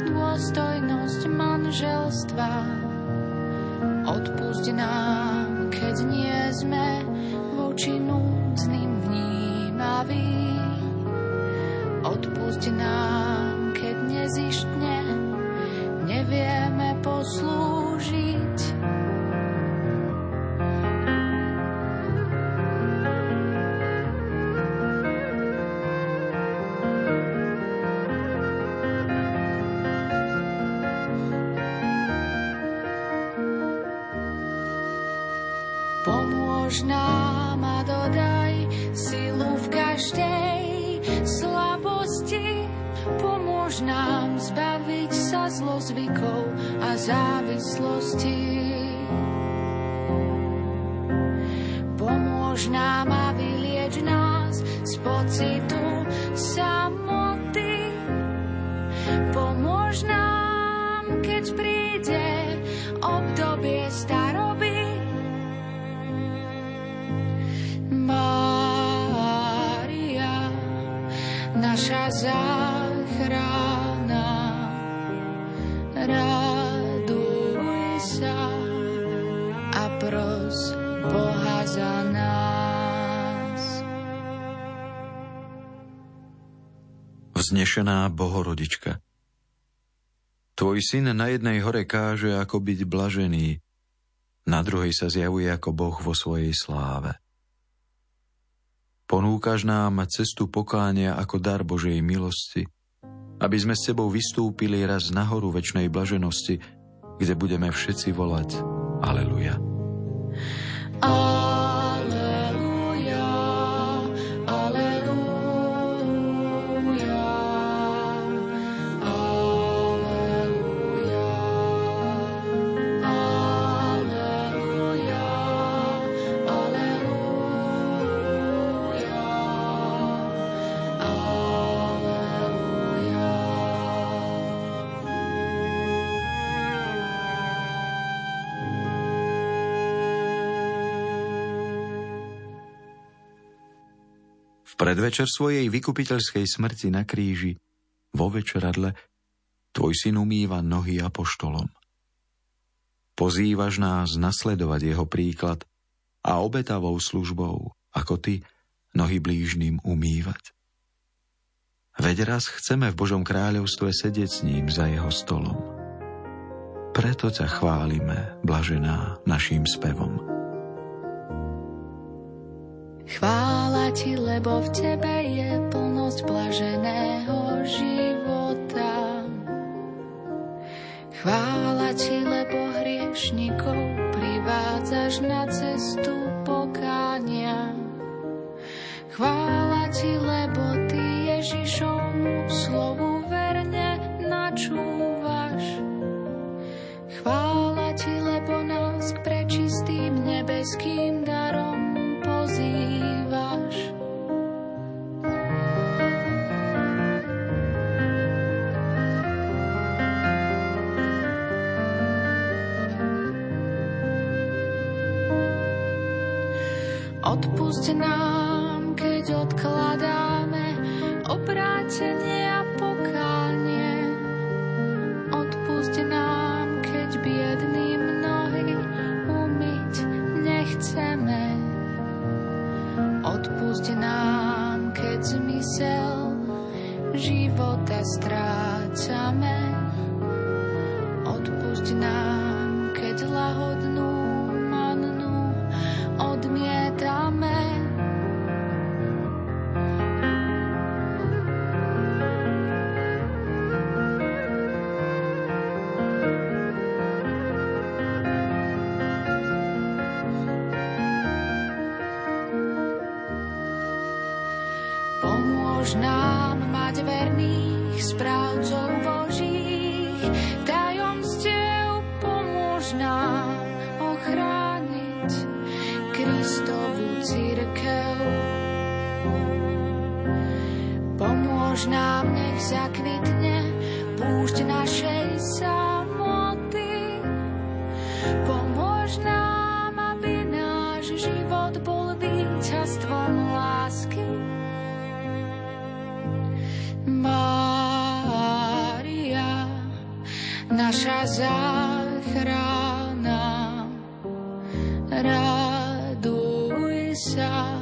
dôstojnosť manželstva. Odpusť nám, keď nie sme voči núdznym vnímaví. Odpusť nám, keď nezištne nevieme poslúžiť. Pomôž nám a dodaj silu v každej slabosti. Pomôž nám zbaviť sa zlozvykov a závislostí. Pomôž nám a vylieč nás z pocitu samoty. Pomôž nám, keď príde obdobie staroby. Mária, naša závislostí Rána, raduj sa a pros Boha za nás. Vznešená Bohorodička, tvoj syn na jednej hore káže, ako byť blažený, na druhej sa zjavuje ako Boh vo svojej sláve. Ponúkaš nám cestu pokánia ako dar Božej milosti, aby sme s tebou vystúpili raz nahoru večnej blaženosti, kde budeme všetci volať Aleluja. Aleluja, Aleluja, Aleluja, Aleluja, Aleluja. Predvečer svojej vykupiteľskej smrti na kríži, vo večeradle, tvoj syn umýva nohy apoštolom. Pozývaš nás nasledovať jeho príklad a obetavou službou, ako ty, nohy blížnym umývať. Veď raz chceme v Božom kráľovstve sedieť s ním za jeho stolom. Preto ťa chválime, blažená, naším spevom. Chvála ti, lebo v tebe je plnosť blaženého života. Chvála ti, lebo hriešnikov privádzaš na cestu pokánia. Chvála ti, lebo ty Ježišovmu slovu verne načúvaš. Chvála ti, lebo nás k prečistým nebeským darom pozývaš. Odpusť nám, keď odkladáme obrátenie a pokánie. Odpusť nám, biedným nohy umyť nechceme. Odpusť nám, keď zmysel života strácame. Odpusť nám, keď lahodnú mannu odmietame. Pomôž nám mať verných správcov Božích tajomstiev, pomôž nám ochrániť Kristovu cirkev. Pomôž nám, nech zakvitne púšť našej samoty. Pomôž nám, aby náš život bol víťazstvom lásky. Mária, naša záchrana, raduj sa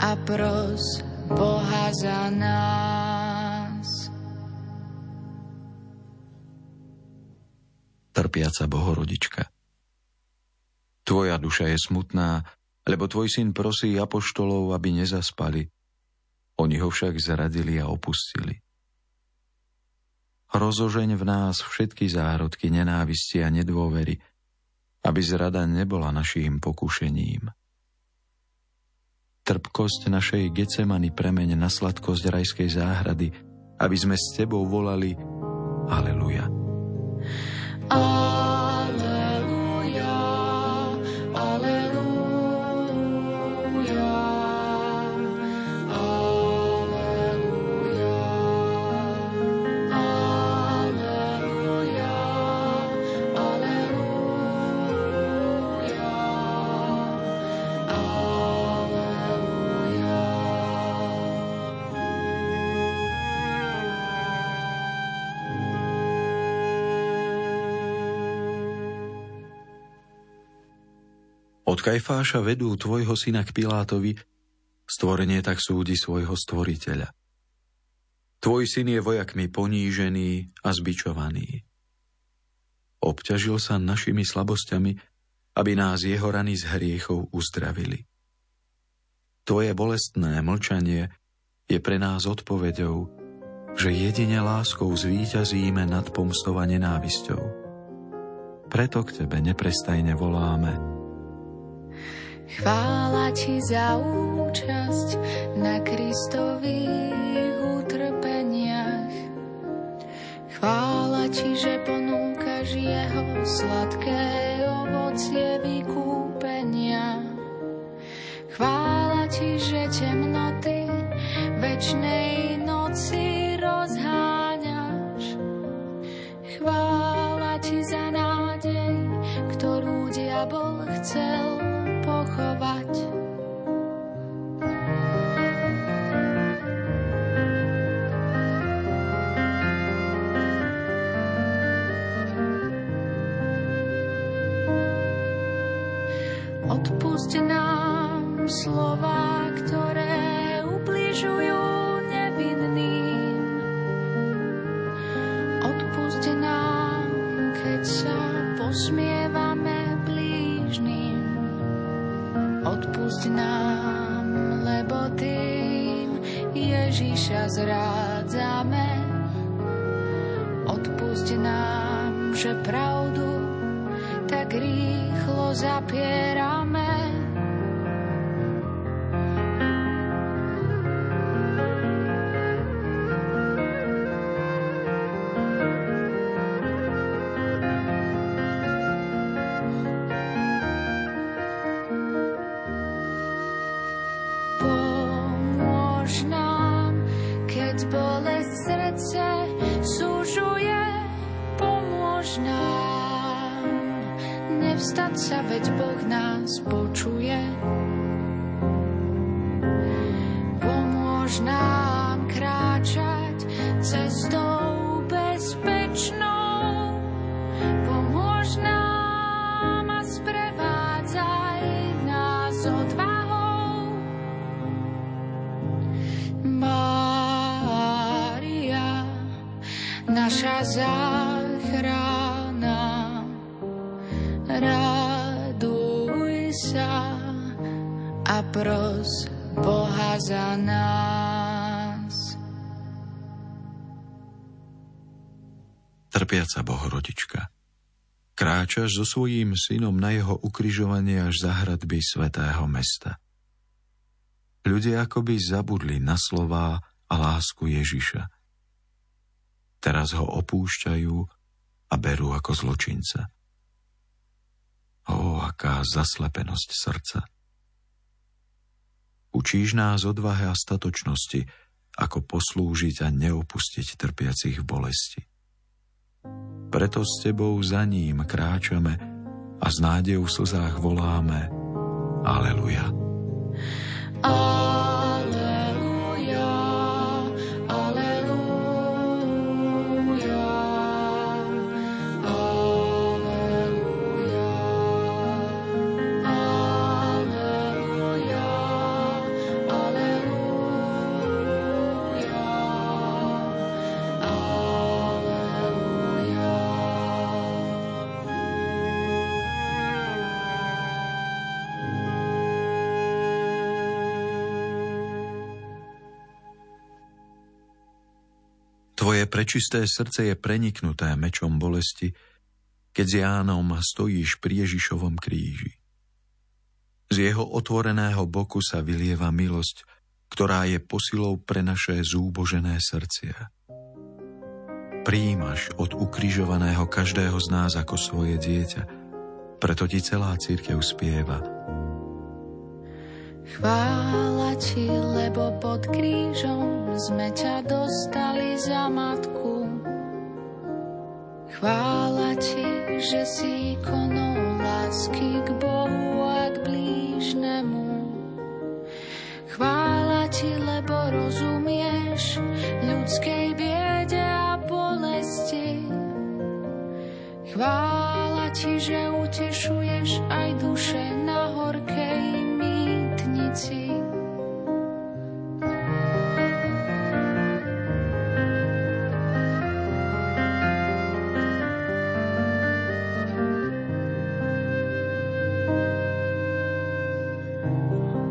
a pros Boha za nás. Trpiaca Bohorodička, tvoja duša je smutná, lebo tvoj syn prosí apoštolov, aby nezaspali. Oni ho však zradili a opustili. Rozožeň v nás všetky zárodky nenávisti a nedôvery, aby zrada nebola naším pokušením. Trpkosť našej Getsemany premeň na sladkosť rajskej záhrady, aby sme s tebou volali Aleluja. Aleluja, Aleluja. Od Kajfáša vedú tvojho syna k Pilátovi, stvorenie tak súdi svojho stvoriteľa. Tvoj syn je vojakmi ponížený a zbičovaný. Obťažil sa našimi slabosťami, aby nás jeho rany z hriechov uzdravili. Tvoje bolestné mlčanie je pre nás odpoveďou, že jedine láskou zvíťazíme nad pomstou a nenávisťou. Preto k tebe neprestajne voláme. Chvála ti za účasť na Kristových utrpeniach. Chvála ti, že ponúkaš jeho sladké ovocie vykúpenia. Chvála ti, že temnoty večnej noci rozháňaš. Chvála ti za nádej, ktorú diabol chcel pochovať. Odpusť nám slová, ktoré ubližujú nevinným. Odpusť nám, keď sa posmievame blížnym. Odpusť nám, lebo tým Ježiša zrádzame. Odpusť nám, že pravdu tak rýchlo zapierame. Cestou bezpečnou pomôž. záchrana. Raduj sa a pros Boha za nás. Trpiaca Bohorodička, kráčaš so svojím synom na jeho ukrižovanie až za hradby svätého mesta. Ľudia akoby zabudli na slová a lásku Ježiša. Teraz ho opúšťajú a berú ako zločinca. Ó, aká zaslepenosť srdca. Učíš nás odvahe a statočnosti, ako poslúžiť a neopustiť trpiacich v bolesti. Preto s tebou za ním kráčame a s nádejou v slzách voláme Aleluja. Aleluja, aleluja, aleluja, aleluja, aleluja, aleluja. Tvoje prečisté srdce je preniknuté mečom bolesti, keď s Jánom stojíš pri Ježišovom kríži. Z jeho otvoreného boku sa vylieva milosť, ktorá je posilou pre naše zúbožené srdcia. Prijímaš od ukrižovaného každého z nás ako svoje dieťa, preto ti celá cirkev spieva. Chvála ti, lebo pod krížom sme ťa dostali za matku. Chvála ti, že si ikonou lásky k Bohu a k blížnemu. Chvála ti, lebo rozumieš ľudskej biede a bolesti. Chvála ti, že utešuješ aj duše na horkej mýtnici.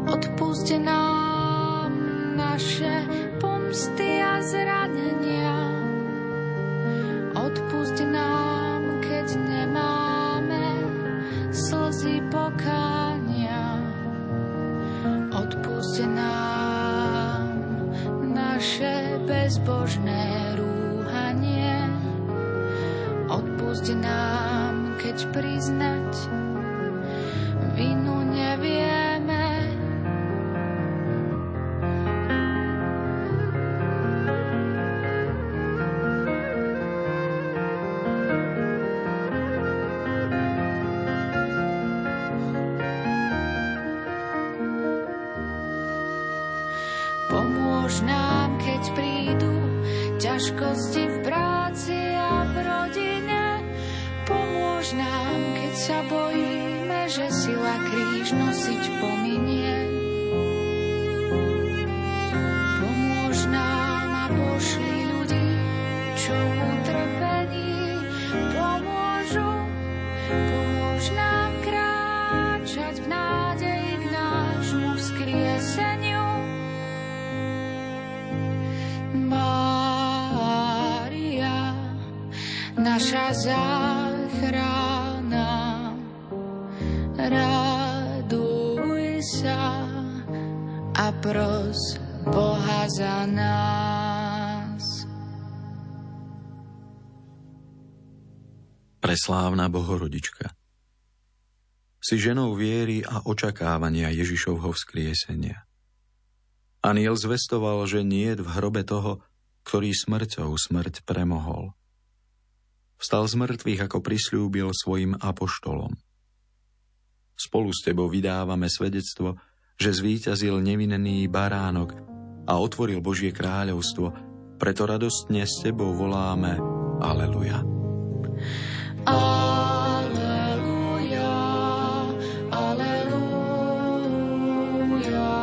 Odpusť nám naše pomsty a zranenia. Odpusť nám, keď nemáme slzy pokánia. Odpusť nám naše bezbožné rúhanie. Odpusť nám, keď priznať vinu nevieme. Pomôž nám, keď prídu ťažkosti v práci a v rodine. Pomôž nám, keď sa bojíme, že sila kríž nosiť pominie. Pomôž nám a pošli ľudí, čo v utrpení pomôžu. Pomôž nám kráčať v nádeji k nášmu vzkrieseniu. Mária, naša záchrana, raduj sa a pros Boha za nás. Preslávna Bohorodička, si ženou viery a očakávania Ježišovho vzkriesenia. Anjel zvestoval, že niet v hrobe toho, ktorý smrťou smrť premohol. Vstal z mŕtvych, ako prisľúbil svojim apoštolom. Spolu s tebou vydávame svedectvo, že zvíťazil nevinný baránok a otvoril Božie kráľovstvo, preto radostne s tebou voláme Aleluja. Aleluja, aleluja. Amen.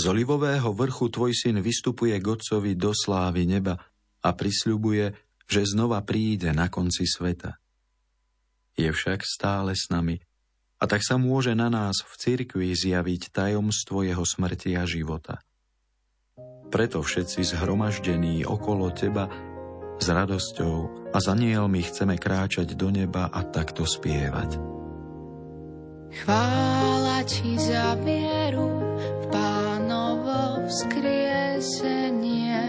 Z olivového vrchu tvoj syn vystupuje k Otcovi do slávy neba a prisľubuje, že znova príde na konci sveta. Je však stále s nami, a tak sa môže na nás v cirkvi zjaviť tajomstvo jeho smrti a života. Preto všetci zhromaždení okolo teba s radosťou a s anielmi chceme kráčať do neba a takto spievať. Chvála ti za vieru v Pánovo vzkriesenie.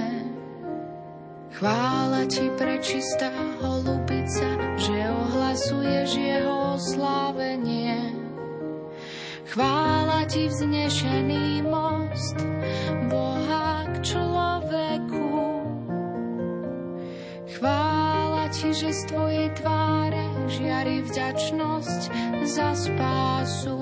Chvála ti prečistá holubica, že ohlasuješ jeho oslávenie. Chvála ti vznešený most Boha k človeku. Chvála ti, že z tvojej tváre žiari vďačnosť za spásu.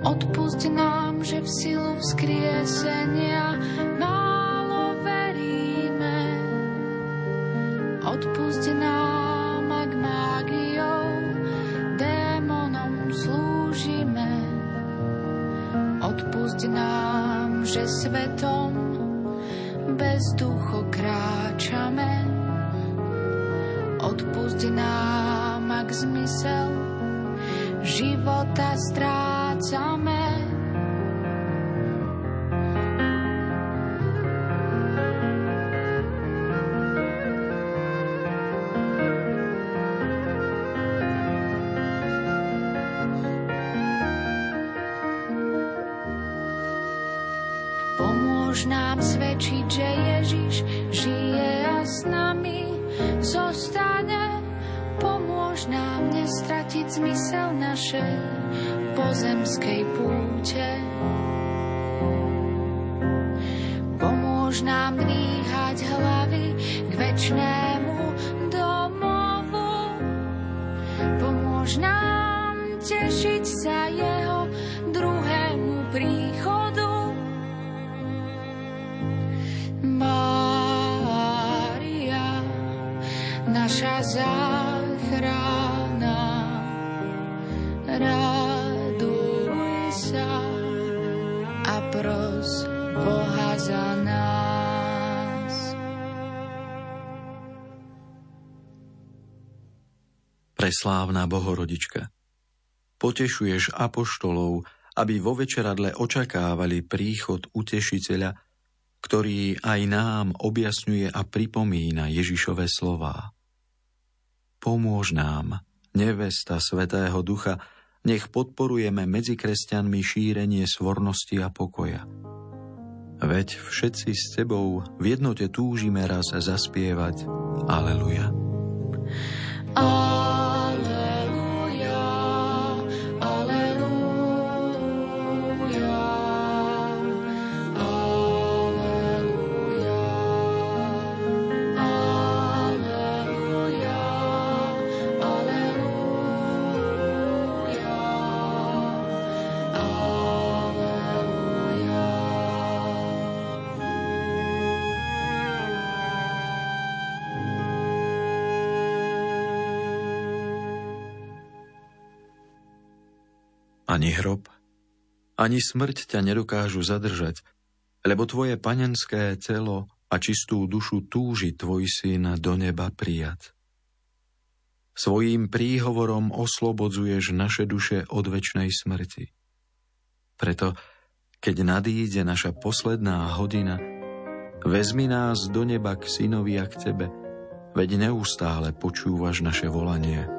Odpusť nám, že v silu vzkriesenia málo veríme. Odpusť nám, ak mágiou démonom slúžime. Odpusť nám, že svetom bez duchu kráčame. Odpusť nám, ak zmysel života stráčame. Amen. Pomôž nám svedčiť, že Ježiš žije a s nami zostane. Pomôž nám nestratiť zmysel našej pozemskej púte. Pomôž nám dvíhať hlavy k večnému domovu. Pomôž nám tešiť sa jeho druhému príchodu. Mária, naša záchrana, rád pros Boha za nás. Preslávna Bohorodička, potešuješ apoštolov, aby vo večeradle očakávali príchod Utešiteľa, ktorý aj nám objasňuje a pripomína Ježišove slová. Pomôž nám, nevesta Svätého Ducha, nech podporujeme medzi kresťanmi šírenie svornosti a pokoja. Veď všetci s tebou v jednote túžime raz zaspievať Aleluja. Aleluja, aleluja, aleluja, aleluja, aleluja. Ani hrob, ani smrť ťa nedokážu zadržať, lebo tvoje panenské telo a čistú dušu túži tvoj syn do neba prijať. Svojím príhovorom oslobodzuješ naše duše od večnej smrti. Preto, keď nadíde naša posledná hodina, vezmi nás do neba k synovi a k tebe, veď neustále počúvaš naše volanie.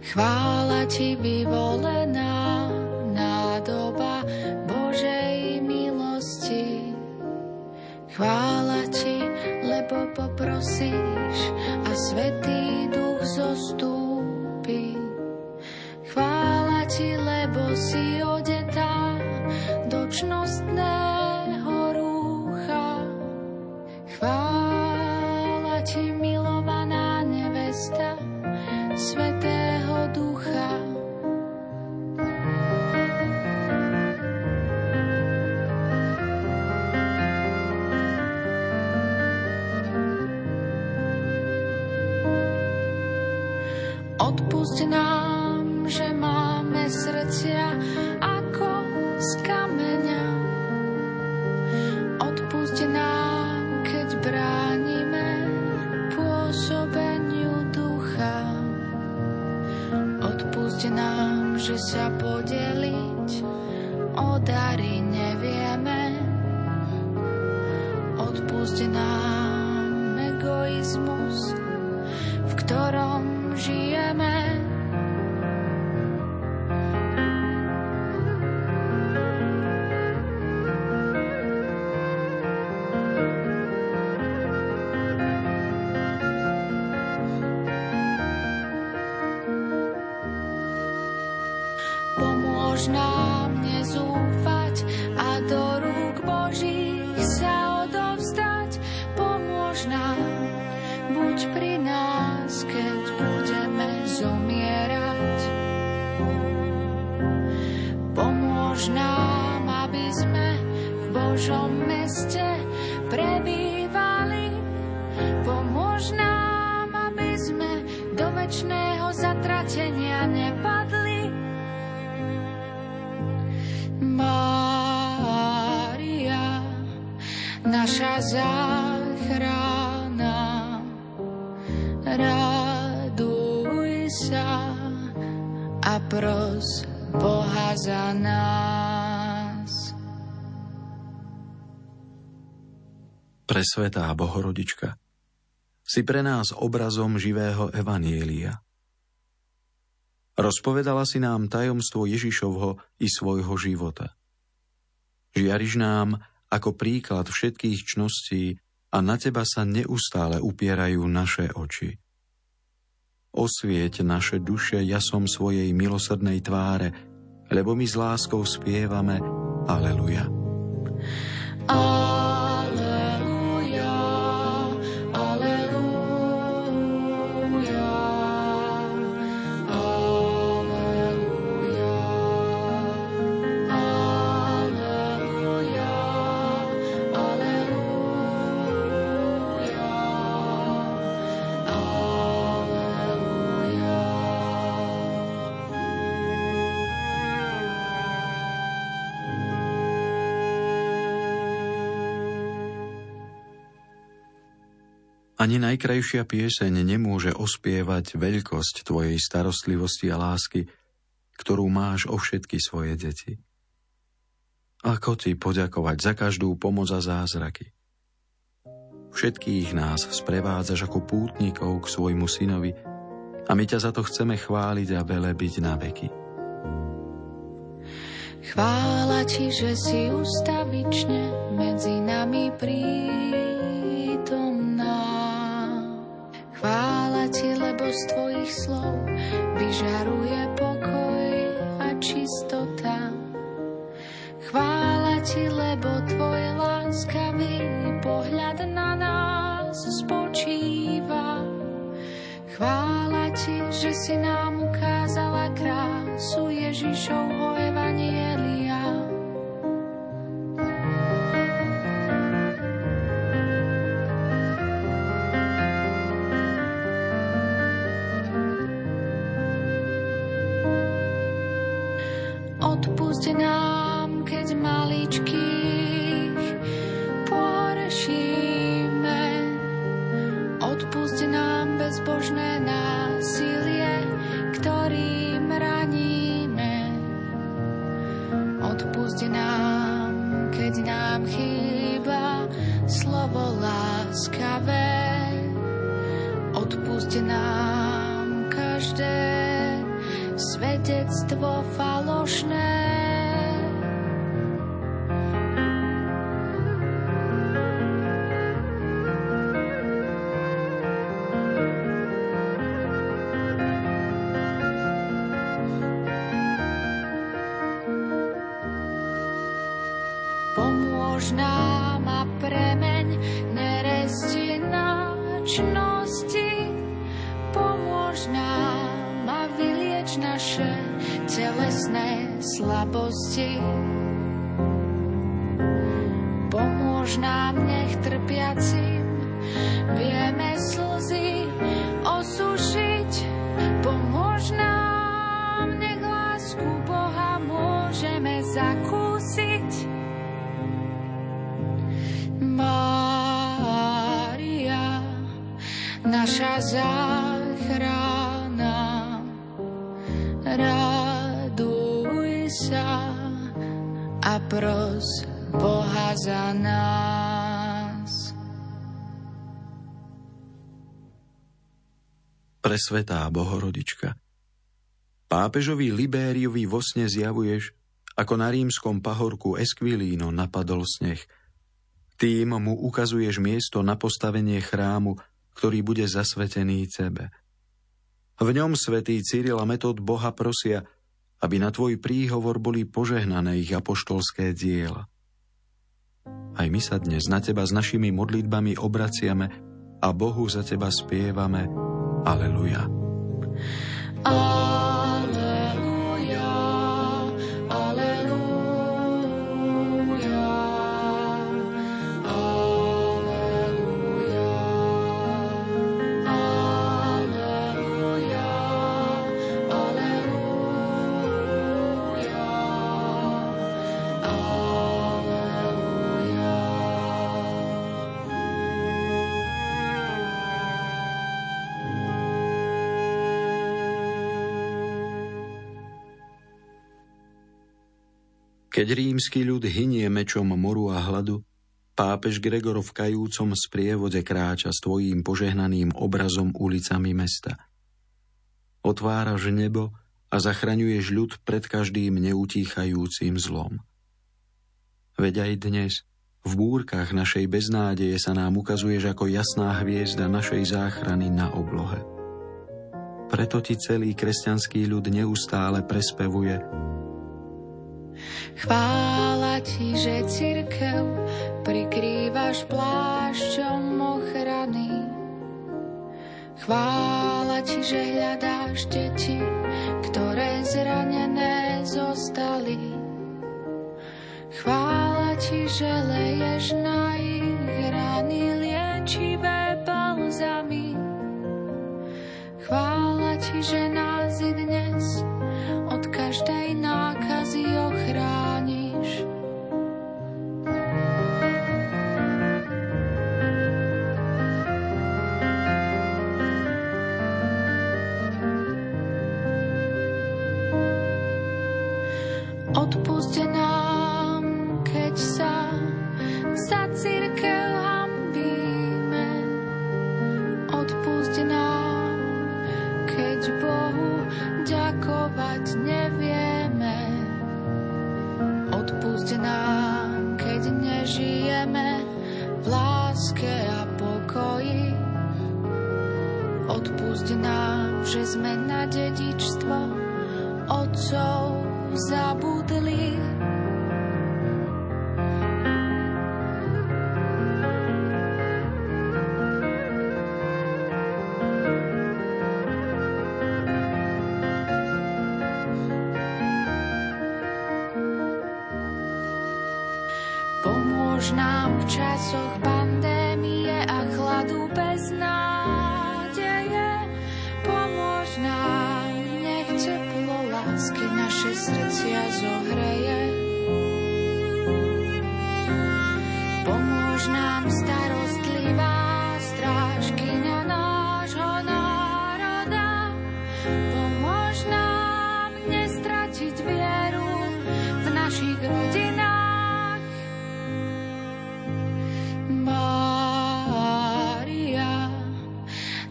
Chvála ti, vyvolená nádoba Božej milosti. Chvála ti, lebo poprosíš a Svätý Duch zostúpi. Chvála ti, lebo si odetá do čnostného rúcha. Chvála ti, milovaná nevesta Svätého Ducha. hovoriť, o dary nevieme. Odpusť nám egoizmus, v ktorom žijeme. Presvetá Bohorodička, si pre nás obrazom živého evanielia. Rozpovedala si nám tajomstvo Ježišovho i svojho života. Žiariš nám ako príklad všetkých čností a na teba sa neustále upierajú naše oči. Osvieť naše duše jasom svojej milosrdnej tváre, lebo my s láskou spievame Aleluja. A- Ani najkrajšia pieseň nemôže ospievať veľkosť tvojej starostlivosti a lásky, ktorú máš o všetky svoje deti. Ako ti poďakovať za každú pomoc a zázraky? Všetkých nás sprevádzaš ako pútnikov k svojmu synovi a my ťa za to chceme chváliť a velebiť na veky. Chvála ti, že si ustavične medzi nami prítomná. Chvála ti, lebo z tvojich slov vyžaruje pokoj a čistota. Chvála ti, lebo tvoj láskavý pohľad na nás spočíva. Chvála ti, že si nám ukázala krásu Ježišovho evanjelia. Odpusť nám, keď maličkých porešíme. Odpusť nám bezbožné násilie, ktorým raníme. Odpusť nám, keď nám chýba slovo láskavé. Odpusť nám každé svedectvo falošné. Pomôž nám a premeň neresti na čnosti. Pomôž nám a vylieč naše telesné slabosti. Pomôž nám, nech trpiacim vieme slzy osušiť. Pomôž nám, nech lásku Boha môžeme zakúsiť. Mária, naša záchrana, raduj sa sa a pros Boha za nás. Presvetá Bohorodička, pápežovi Libériovi vo sne zjavuješ, ako na rímskom pahorku Esquilíno napadol sneh. Tým mu ukazuješ miesto na postavenie chrámu, ktorý bude zasvetený tebe. V ňom svätý Cyril a Metod Boha prosia, aby na tvoj príhovor boli požehnané ich apoštolské diela. Aj my sa dnes na teba s našimi modlitbami obraciame a Bohu za teba spievame Aleluja. Aleluja, aleluja, aleluja, aleluja, aleluja, aleluja. Keď rímsky ľud hynie mečom moru a hladu, pápež Gregor v kajúcom sprievode kráča s tvojím požehnaným obrazom ulicami mesta. Otváraš nebo a zachraňuješ ľud pred každým neutíchajúcim zlom. Veď aj dnes, v búrkach našej beznádeje sa nám ukazuješ ako jasná hviezda našej záchrany na oblohe. Preto ti celý kresťanský ľud neustále prespevuje: Chvála ti, že cirkev prikrývaš plášťom ochrany. Chvála ti, že hľadáš deti, ktoré zranené zostali. Chvála ti, že leješ na ich rany liečivé balzamy. Chvála ti, že nás i dnes od každej nákazy ochrániš. Odpusť nám, keď sa za cirkev hanbíme. Odpusť nám, keď Bohu ďakovať nevieme. Odpusť nám, keď nežijeme v láske a pokoji. Odpusť nám, že sme na dedičstvo otcov zabudli. Pomôž nám v časoch pandémie a chladu bez nádeje. Pomôž nám, nech teplo lásky naše srdcia zohreje. Pomôž nám starostlivá strážkyňa nášho národa. Pomôž nám nestratiť vieru v našich rodinách. Mária,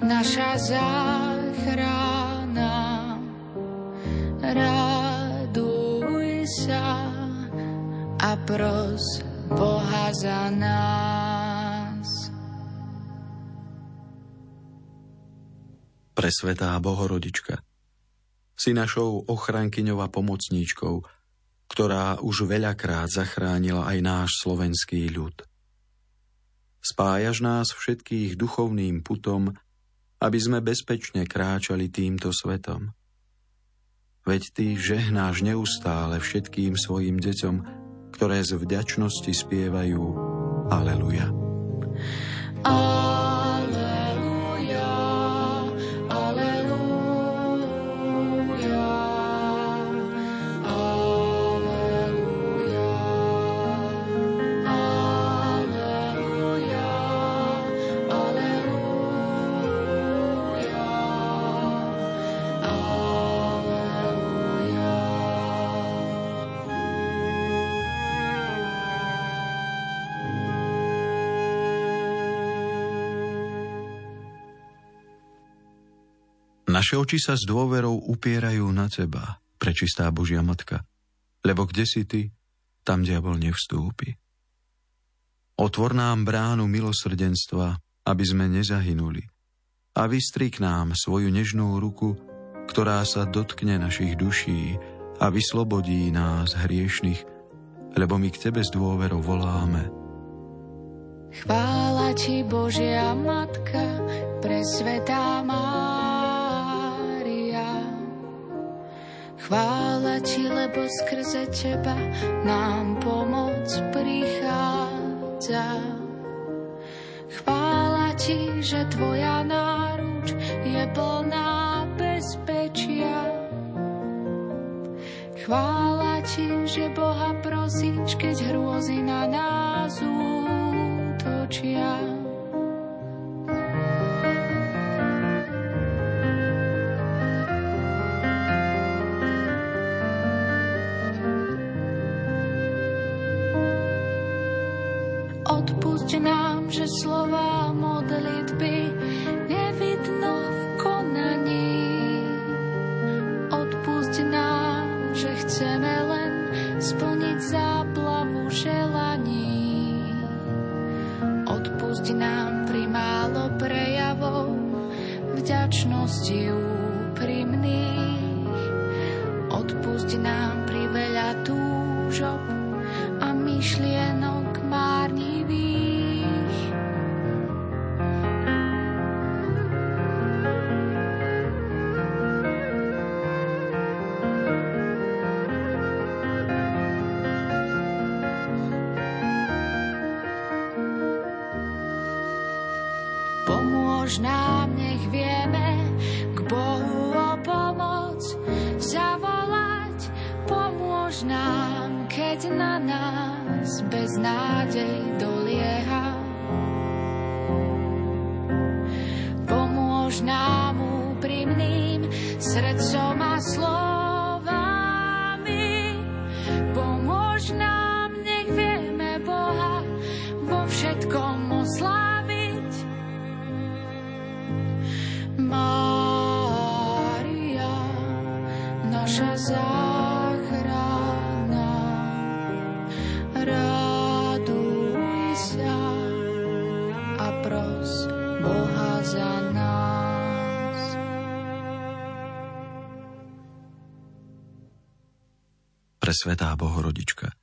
naša záchrana, raduj sa a pros Boha za nás. Presvetá Bohorodička, si našou ochrankyňou a pomocníčkou, ktorá už veľakrát zachránila aj náš slovenský ľud. Spájaš nás všetkých duchovným putom, aby sme bezpečne kráčali týmto svetom. Veď ty žehnáš neustále všetkým svojim deťom, ktoré z vďačnosti spievajú Aleluja. Aleluja, aleluja, aleluja. Naše oči sa s dôverou upierajú na teba, prečistá Božia Matka, lebo kde si ty, tam diabol nevstúpi. Otvor nám bránu milosrdenstva, aby sme nezahynuli, a vystri k nám svoju nežnú ruku, ktorá sa dotkne našich duší a vyslobodí nás hriešnych, lebo my k tebe s dôverou voláme. Chvála ti, Božia Matka, presvetá Mária. Chvála ti, lebo skrze teba nám pomoc prichádza. Chvála ti, že tvoja náruč je plná bezpečia. Chvála ti, že Boha prosíš, keď hrôzy na nás útočia. Odpusť nám, že slová modlitby nevidno v konaní. Odpusť nám, že chceme len splniť záplavu želaní. Odpusť nám primálo prejavov vďačnosti úprimných. Odpusť nám priveľa túžob a myšlienok márnivých. Pomôž nám, nech vieme k Bohu o pomoc zavolať. Pomôž nám, keď na nás bez nádej dolieha. Pomôž nám úprimným srdcom a slovami. Pomôž nám, nech vieme Boha vo všetkom osláviť. Mária, naša záchrana, raduj sa a pros Boha za nás. Presvetá Bohorodička,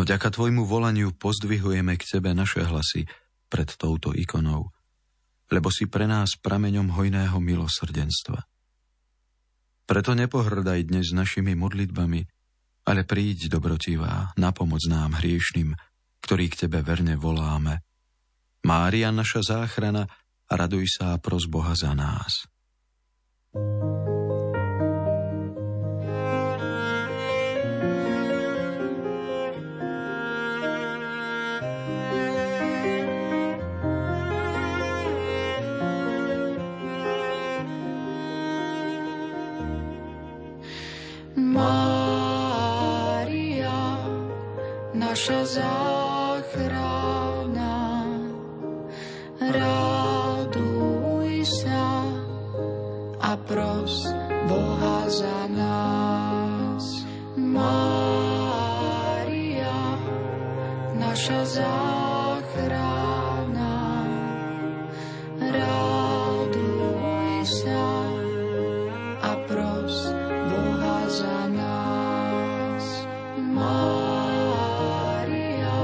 vďaka tvojmu volaniu pozdvihujeme k tebe naše hlasy pred touto ikonou, lebo si pre nás prameňom hojného milosrdenstva. Preto nepohrdaj dnes našimi modlitbami, ale príď, dobrotivá, na pomoc nám hriešným, ktorí k tebe verne voláme. Mária, naša záchrana, raduj sa a pros Boha za nás. Naša záchrana, raduj sa a pros Boha za nás. Mária, naša záchrana, raduj sa a pros Boha za nás. Mária,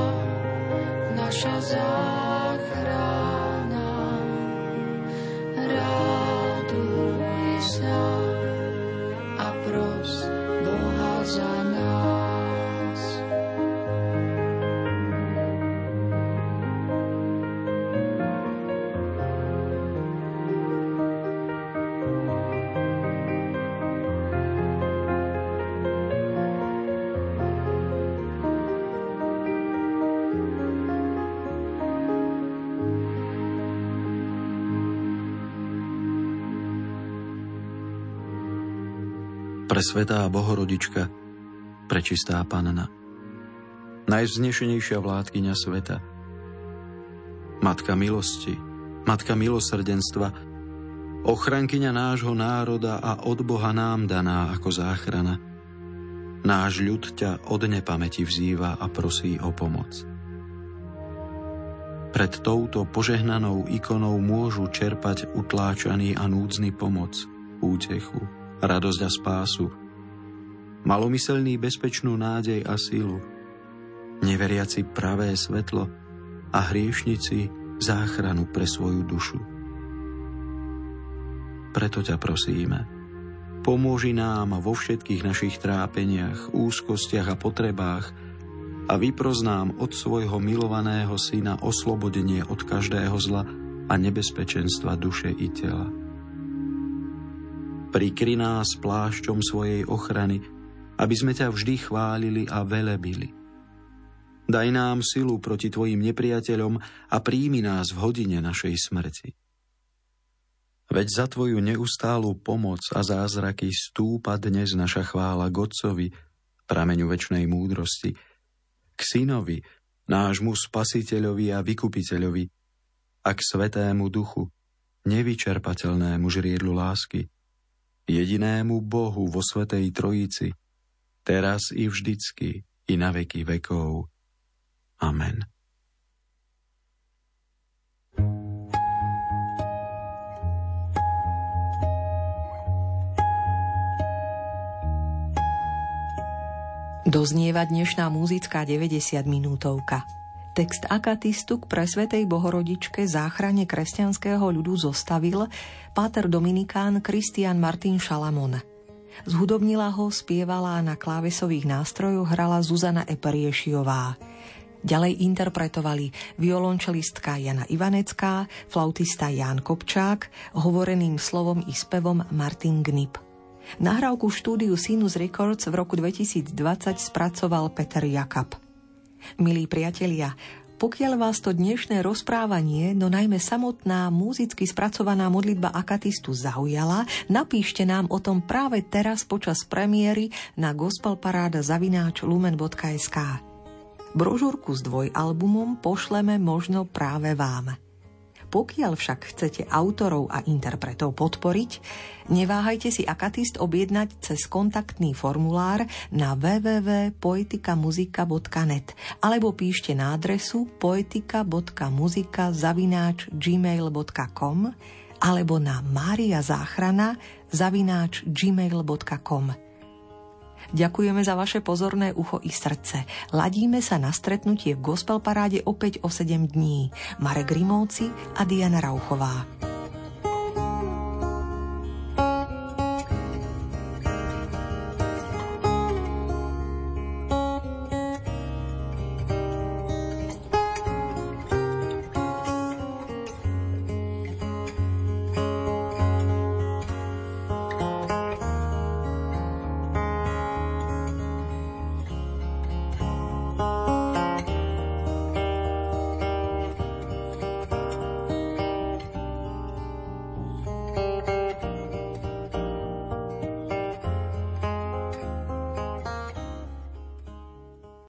naša záchrana, raduj sa a pros Boha za nás. Presvetá Bohorodička, prečistá Panna, najvznešenejšia vládkyňa sveta, Matka milosti, Matka milosrdenstva, ochrankyňa nášho národa a od Boha nám daná ako záchrana. Náš ľud ťa od nepamäti vzýva a prosí o pomoc. Pred touto požehnanou ikonou môžu čerpať utláčaný a núdzny pomoc, útechu, radosť a spásu, malomyselný bezpečnú nádej a sílu, neveriaci pravé svetlo a hriešnici záchranu pre svoju dušu. Preto ťa prosíme, pomôži nám vo všetkých našich trápeniach, úzkostiach a potrebách a vypros nám od svojho milovaného syna oslobodenie od každého zla a nebezpečenstva duše i tela. Prikry nás plášťom svojej ochrany, aby sme ťa vždy chválili a velebili. Daj nám silu proti tvojim nepriateľom a príjmi nás v hodine našej smrti. Veď za tvoju neustálu pomoc a zázraky stúpa dnes naša chvála k Otcovi, prameňu večnej múdrosti, k Synovi, nášmu Spasiteľovi a Vykupiteľovi, a k Svätému Duchu, nevyčerpateľnému žriedlu lásky, jedinému Bohu vo Svätej Trojici, teraz i vždycky, i na veky vekov. Amen. Doznieva dnešná muzická deväťdesiatminútovka. Text akatistu k presvätej Bohorodičke záchrane kresťanského ľudu zostavil páter dominikán Kristián Martin Šalamon. Zhudobnila ho, spievala a na klávesových nástrojoch hrala Zuzana Eperješiová. Ďalej interpretovali violončelistka Jana Ivanecká, flautista Jan Kopčák, hovoreným slovom i spevom Martin Gnip. Nahrávku štúdiu Sinus Records v roku dvetisícdvadsať spracoval Peter Jakab. Milí priatelia, pokiaľ vás to dnešné rozprávanie, no najmä samotná múzicky spracovaná modlitba akatistu zaujala, napíšte nám o tom práve teraz počas premiéry na Gospel paráda zavináč lumen bodka es ká. Brožúrku s dvojalbumom pošleme možno práve vám. Pokiaľ však chcete autorov a interpretov podporiť, neváhajte si akatist objednať cez kontaktný formulár na w w w bodka poetika muzika bodka net alebo píšte na adresu poetika bodka muzika zavináč gmail bodka com alebo na mariazachrana zavináč gmail bodka com. Ďakujeme za vaše pozorné ucho i srdce. Ladíme sa na stretnutie v Gospel paráde opäť o sedem dní. Marek Rímovci a Diana Rauchová.